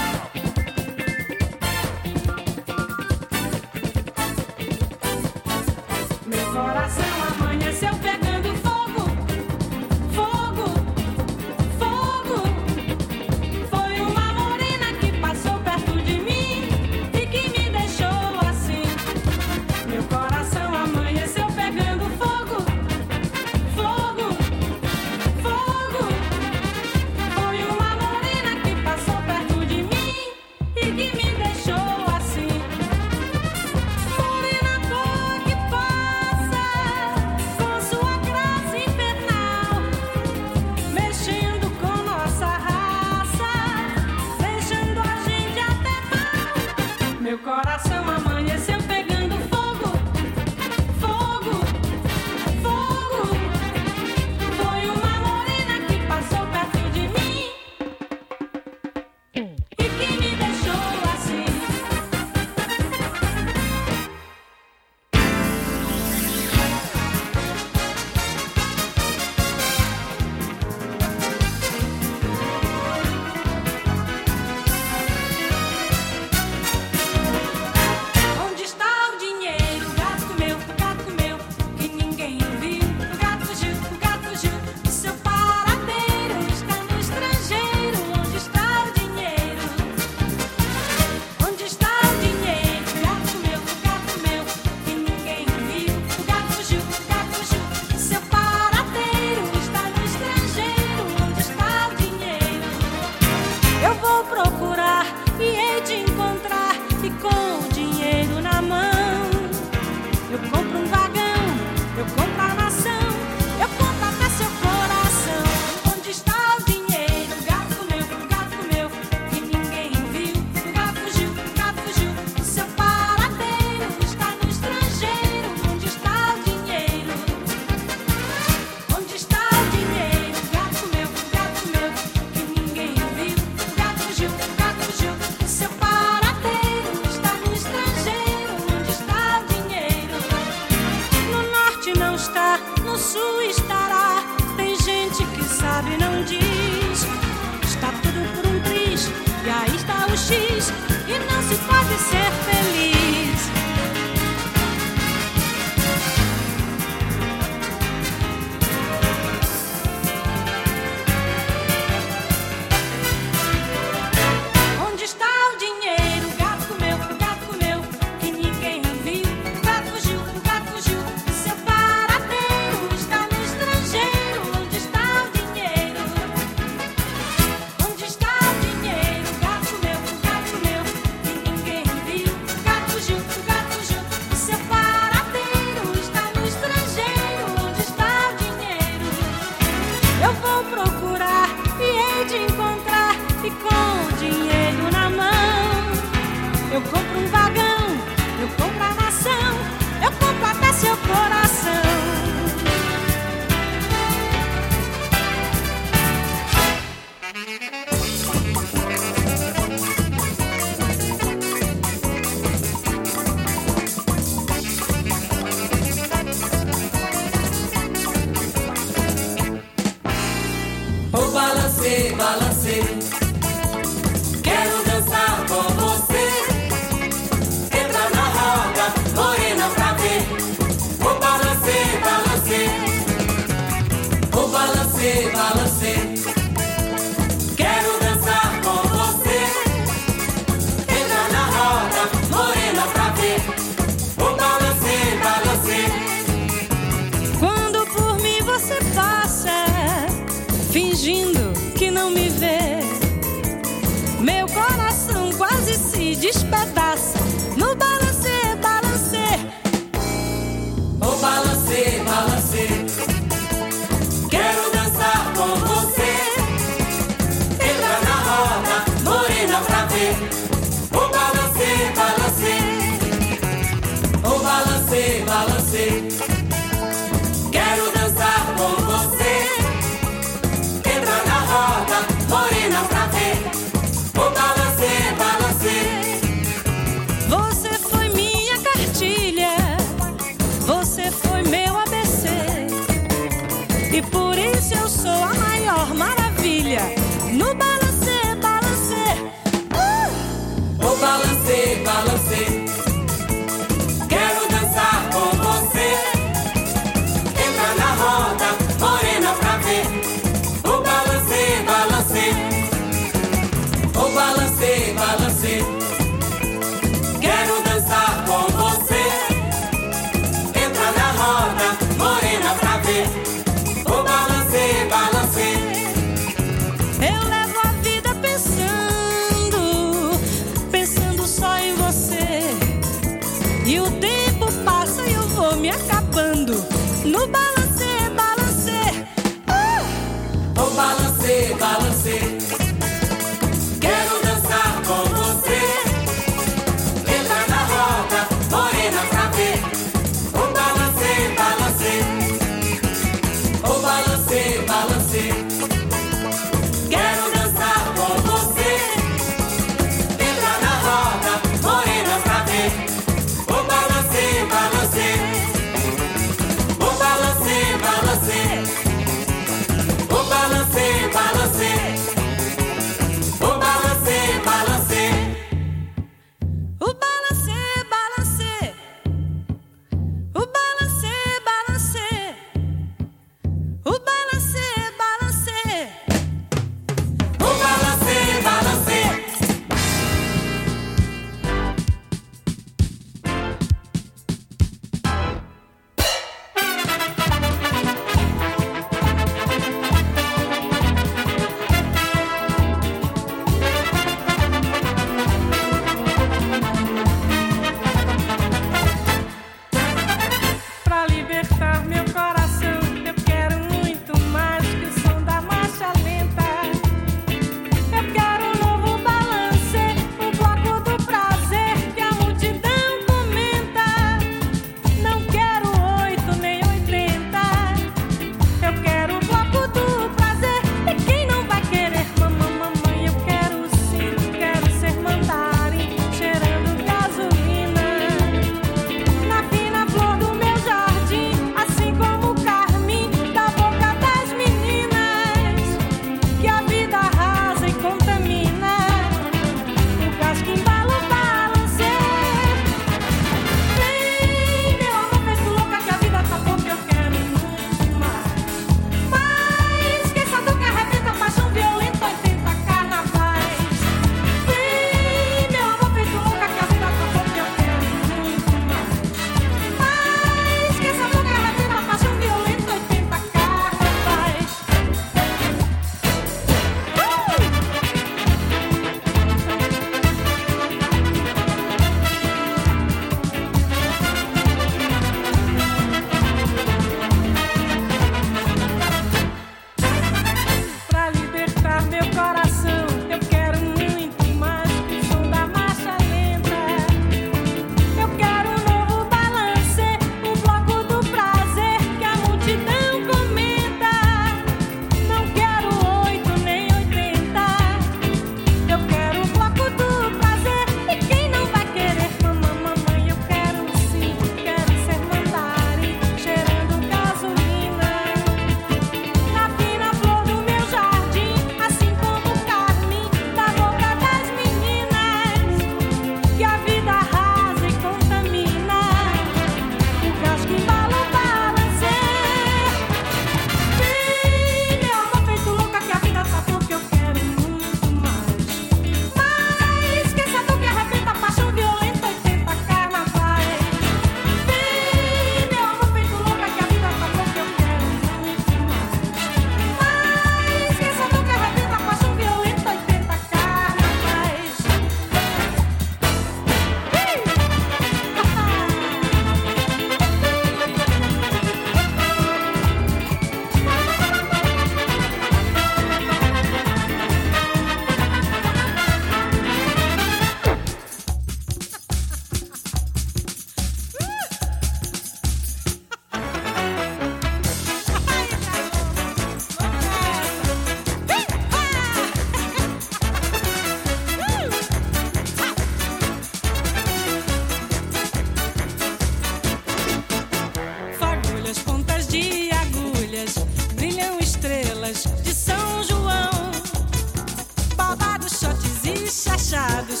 cabelos chachados,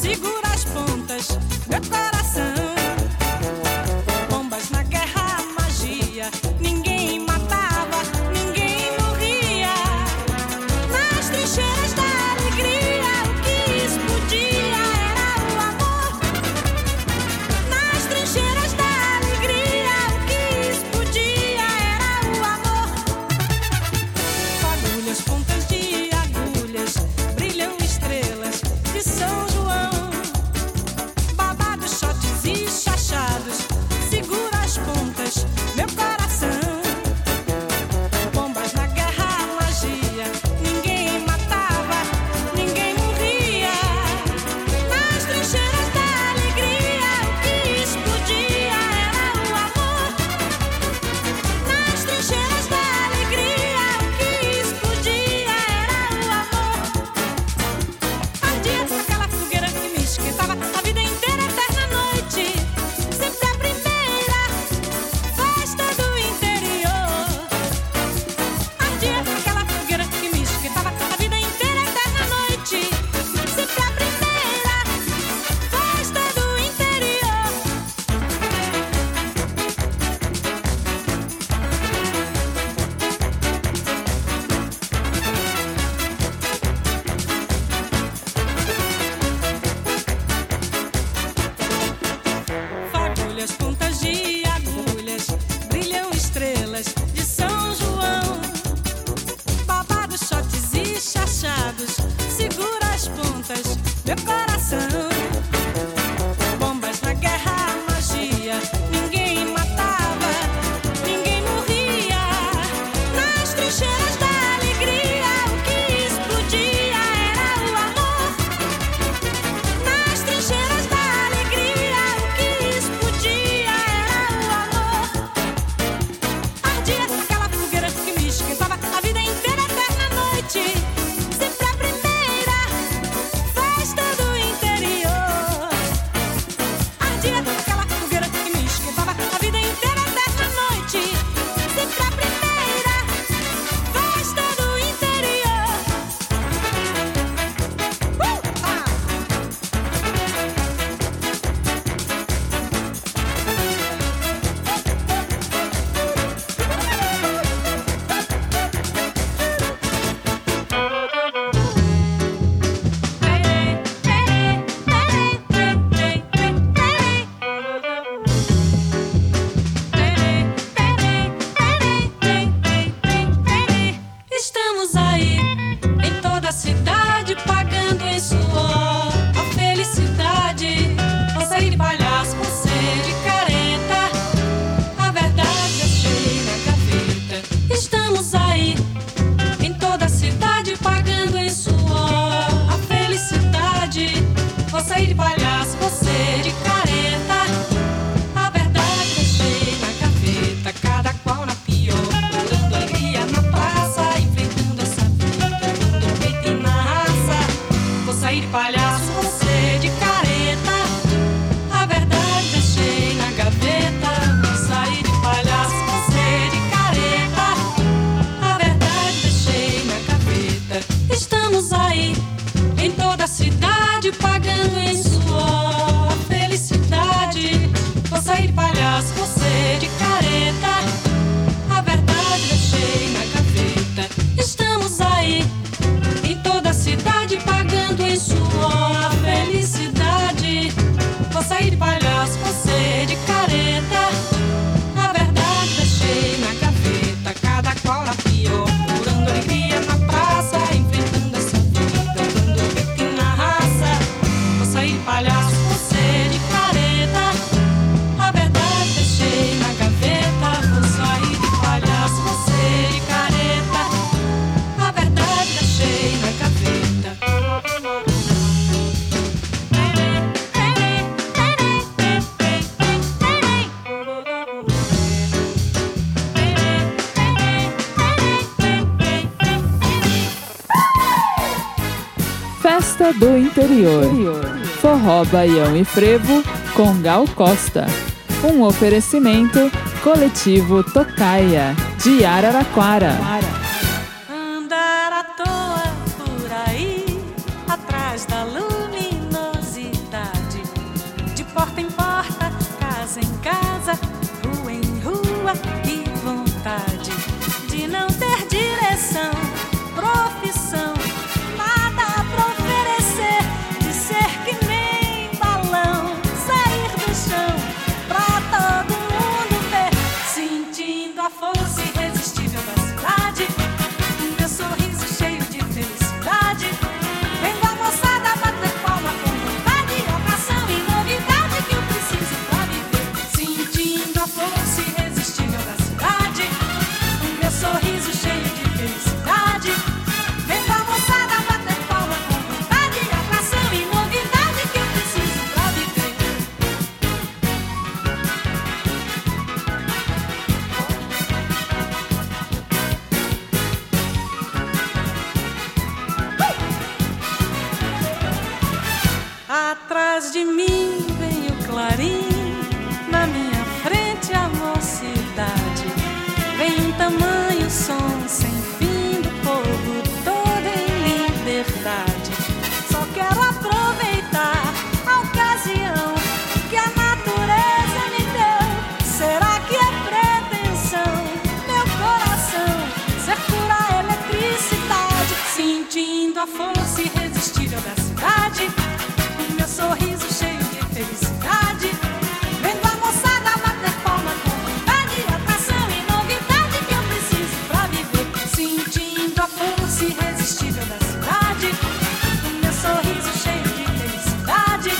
segura as pontas, meu coração. Bombas na guerra, magia, ninguém matava, ninguém morria. Nas trincheiras da alegria, o que explodia era o amor. Nas trincheiras da alegria, o que explodia era o amor. Fagulhas, pontas de agulhas, brilham estrelas de São João. Babados, shotes e chachados, segura as pontas, meu coração. Bombas na guerra, magia, ninguém matava, ninguém morria. Nas trincheiras da alegria, o que explodia era o amor. Nas trincheiras da alegria, o que explodia era o amor. Ardia aquela fogueira que me esquentava a vida inteira, eterna noite, sempre a primeira festa do interior. Ardia aquela fogueira que me esquentava a vida inteira, eterna noite, sempre a primeira festa do interior. Fagulhas, pontas de agulhas, brilham estrelas de São João. Babados, shotes e chachados, segura as pontas, meu coração. Bombas na guerra, magia, ninguém matava, ninguém morria. Nas trincheiras da alegria, o que explodia era o amor. Nas trincheiras da alegria, o que explodia era o amor. Ardia aquela fogueira que me esquentava a vida inteira, eterna noite, sempre a primeira festa do interior. Ardia aquela fogueira que me esquentava a vida inteira, eterna noite, sempre a primeira festa do interior. Estamos aí em toda a cidade, pagando em suor a felicidade. Você de palhaço, você de careta, a verdade achei na gaveta. Estamos aí em toda a cidade, pagando em suor a felicidade. Você de palhaço, você de careta, a verdade achei na gaveta. Cada qual na pior, dando alegria na praça, enfrentando essa vida, dando peito e na raça. Vou sair de palhaço, você de careta, a verdade achei na gaveta. Vou sair de palhaço, você de careta, a verdade deixei na gaveta. Estamos aí em toda a cidade, pagando em suor a felicidade. Vou sair de palhaço, você de careta, a verdade deixei na gaveta. Estamos aí em toda a cidade, pagando em suor a felicidade. Vou sair de palhaço, você de careta, a verdade deixei na gaveta. Cada qual na pior, dando alegria na praça, enfrentando essa vida, dando peito e na raça. Vou sair de palhaço, você de careta, a verdade deixei na gaveta. Vou sair de palhaço, você de careta, a verdade deixei na gaveta. Festa do Interior. Forró, Baião e Frevo com Gal Costa. Um oferecimento Coletivo Tocaia de Araraquara. Andar à toa por aí, atrás da luminosidade, de porta em porta, casa em casa, rua em rua, e vontade de não ter direção, profissão, nada pra oferecer, de ser que nem balão, sair do chão, pra todo mundo ver, sentindo a força irresistível da cidade, um teu sorriso cheio de felicidade. Vem a moçada bater palma com vontade, oração e novidade que eu preciso pra viver, sentindo a força irresistível da cidade, um teu sorriso cheio de felicidade. Atrás de mim vem o clarim, na minha frente a mocidade, vem um tamanho, som sem fim, do povo todo em liberdade. Só quero aproveitar a ocasião que a natureza me deu. Será que é pretensão, meu coração, ser pura eletricidade, sentindo a força irresistível da cidade, sorriso cheio de felicidade, vendo a moçada bater palma com vontade, atração e novidade que eu preciso pra viver, sentindo a força irresistível da cidade, o meu sorriso cheio de felicidade,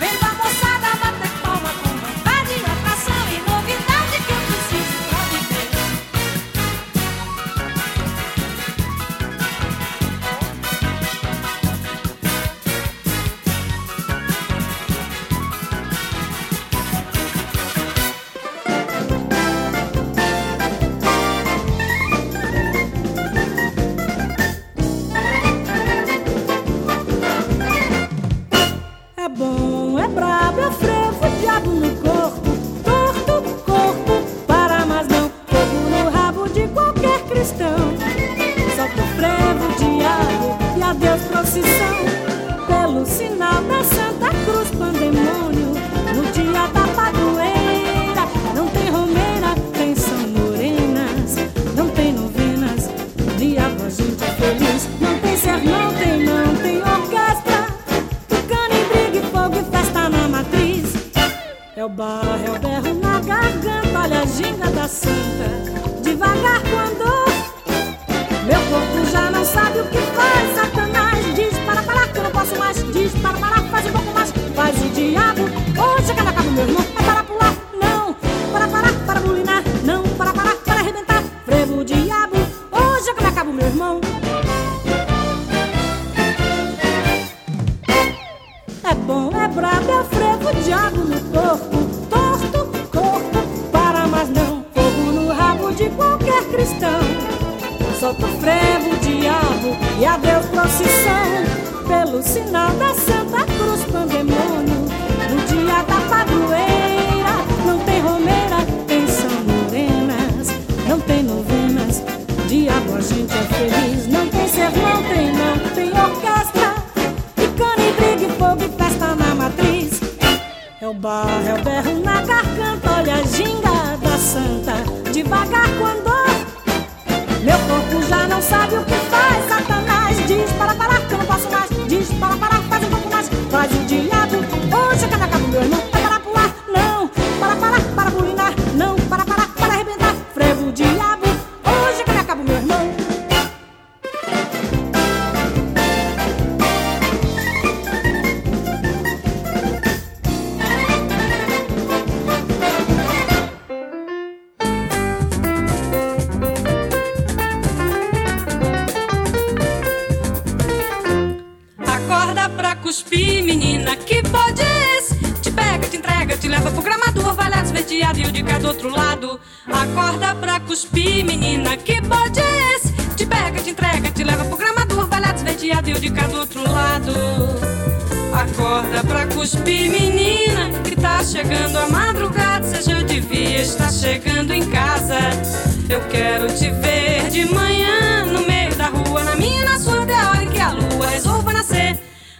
vendo a moçada bater palma com vontade, atração e novidade que eu preciso pra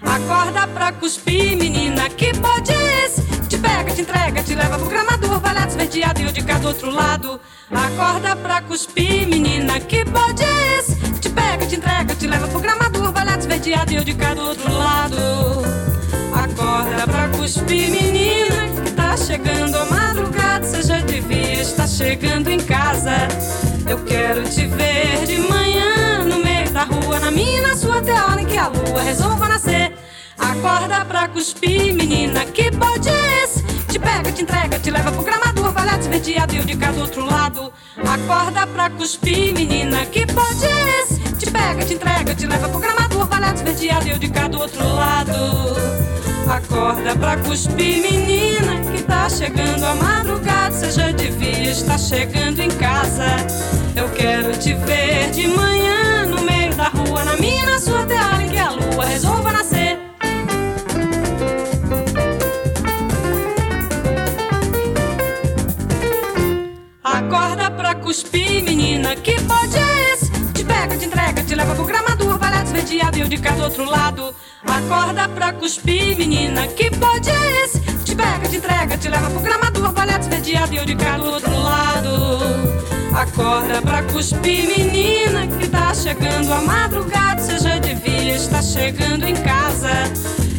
Acorda pra cuspir, menina, que pode esse? Te pega, te entrega, te leva pro gramador, valhado, esverdeado e o de cá do outro lado. Acorda pra cuspir, menina, que pode esse? Te pega, te entrega, te leva pro gramador, valhado, esverdeado e o de cá do outro lado. Acorda pra cuspir, menina, que tá chegando a madrugada. Você já devia estar chegando em casa. Eu quero te ver de manhã no meio da rua, na minha e na sua, até a hora em que a lua resolva nascer. Acorda pra cuspir, menina, que pode é esse? Te pega, te entrega, te leva pro gramador, valhado, esverdeado e o de cá do outro lado. Acorda pra cuspir, menina, que pode é esse? Te pega, te entrega, te leva pro gramador, valhado, esverdeado e o de cá do outro lado. Acorda pra cuspir, menina, que tá chegando a madrugada. Você já devia estar chegando em casa. Eu quero te ver de manhã no meio da rua, na minha e na sua, até a hora em que a lua resolva nascer. Acorda pra cuspir, menina, que pode é esse? Te pega, te entrega, te leva pro gramador, valhado, esverdeado e o de cá do outro lado. Acorda pra cuspir, menina, que pode é esse? Te pega, te entrega, te leva pro gramador, valhado, esverdeado e o de cá do outro lado. Acorda pra cuspir, menina, que tá chegando a madrugada. Você já devia estar chegando em casa.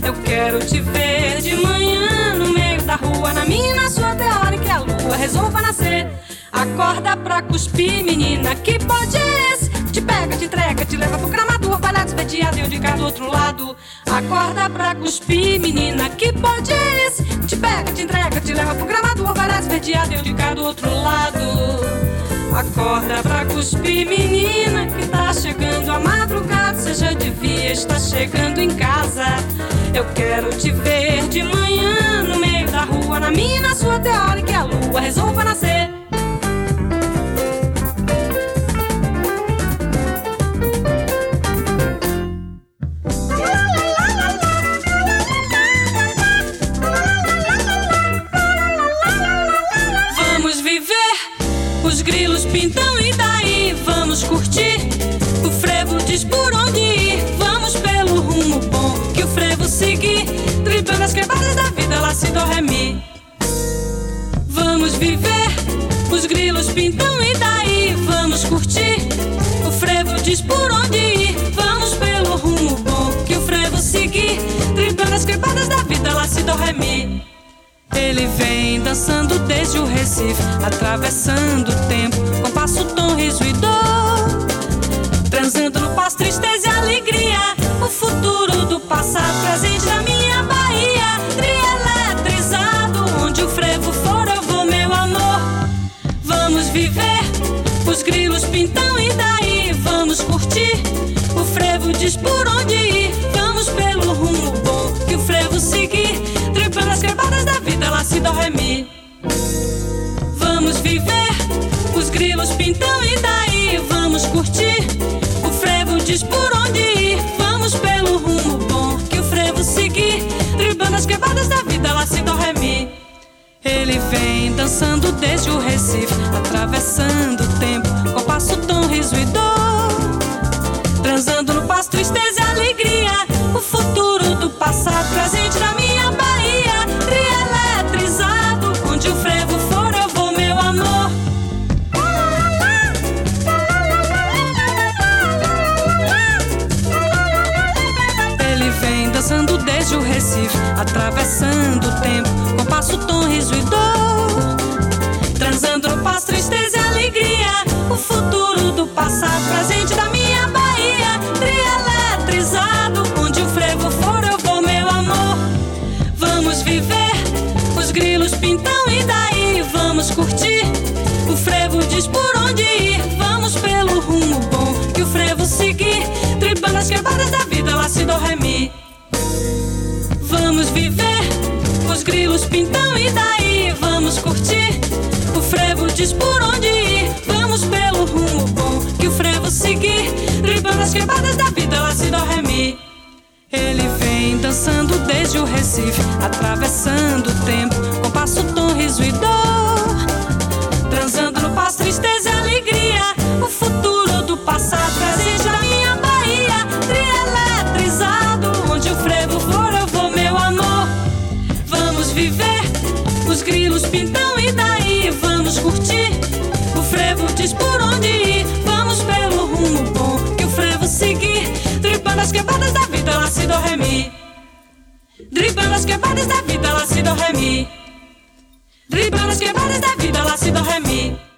Eu quero te ver de manhã no meio da rua, na minha e na sua, até a hora em que a lua resolva nascer. Acorda pra cuspir, menina, que pode é esse? Te pega, te entrega, te leva pro gramador, valhado, esverdeado e o de cá do outro lado. Acorda pra cuspir, menina, que pode é esse? Te pega, te entrega, te leva pro gramador, valhado, esverdeado e o de cá do outro lado. Acorda pra cuspir, menina, que tá chegando a madrugada. Você já devia estar chegando em casa. Eu quero te ver de manhã no meio da rua, na minha e na sua, até a hora em que a lua resolva nascer. Os grilos pintam e daí vamos curtir. O frevo diz por onde ir. Vamos pelo rumo bom que o frevo seguir. Driblando as quebradas da vida, lá se do ré mi. Vamos viver. Os grilos pintam e daí vamos curtir. O frevo diz por onde ir. Vamos pelo rumo bom que o frevo seguir. Driblando as quebradas da vida, lá se do ré mi. Ele vem dançando desde o Recife, atravessando o tempo, com passo, tom, riso e dor. Transando no passo, tristeza e alegria, o futuro do passado, presente na minha Bahia. Trieletrizado, onde o frevo for eu vou, meu amor. Vamos viver, os grilos pintam e daí vamos curtir. O frevo diz por onde ir, vamos pelo rumo bom que o frevo seguir. Pelas quebradas da vida, lá se do ré mi. Vamos viver, os grilos pintam e daí vamos curtir. O frevo diz por onde ir, vamos pelo rumo bom que o frevo seguir. Driblando as quebradas da vida, lá se do ré mi. Ele vem dançando desde o Recife, atravessando o tempo, com passo, tom, riso e dor. Transando no passo, tristeza e alegria, o futuro do passado, presente na minha Bahia. Onde o frevo for eu vou, meu amor. Ele vem dançando desde o Recife, atravessando o tempo, com passo, tom, riso e dor. Transando no passo, tristeza e alegria, o futuro do passado, presente da minha Bahia. Trieletrizado, onde o frevo for eu vou, meu amor. Vamos viver, os grilos pintam e daí vamos curtir. O frevo diz por onde ir, vamos pelo rumo bom que o frevo seguir. Driblando as quebradas da vida, lá se do ré mi. Vamos viver, os grilos pintam e daí vamos curtir. O frevo diz por onde ir, vamos pelo rumo bom que o frevo seguir. Driblando as quebradas da vida, lá se do ré mi. Ele vem dançando desde o Recife, atravessando o tempo, com passo, tom, riso e dor. Transando no passo, tristeza e alegria, o futuro do passado, presente na minha Bahia. Trieletrizado, onde o frevo os grilos pintam e daí vamos curtir. O frevo diz por onde ir, vamos pelo rumo bom que o frevo seguir. Dribando as quebradas da vida, lá se do remi. Dribando as quebradas da vida, lá se do remi. Dribando as quebradas da vida, lá se do remi.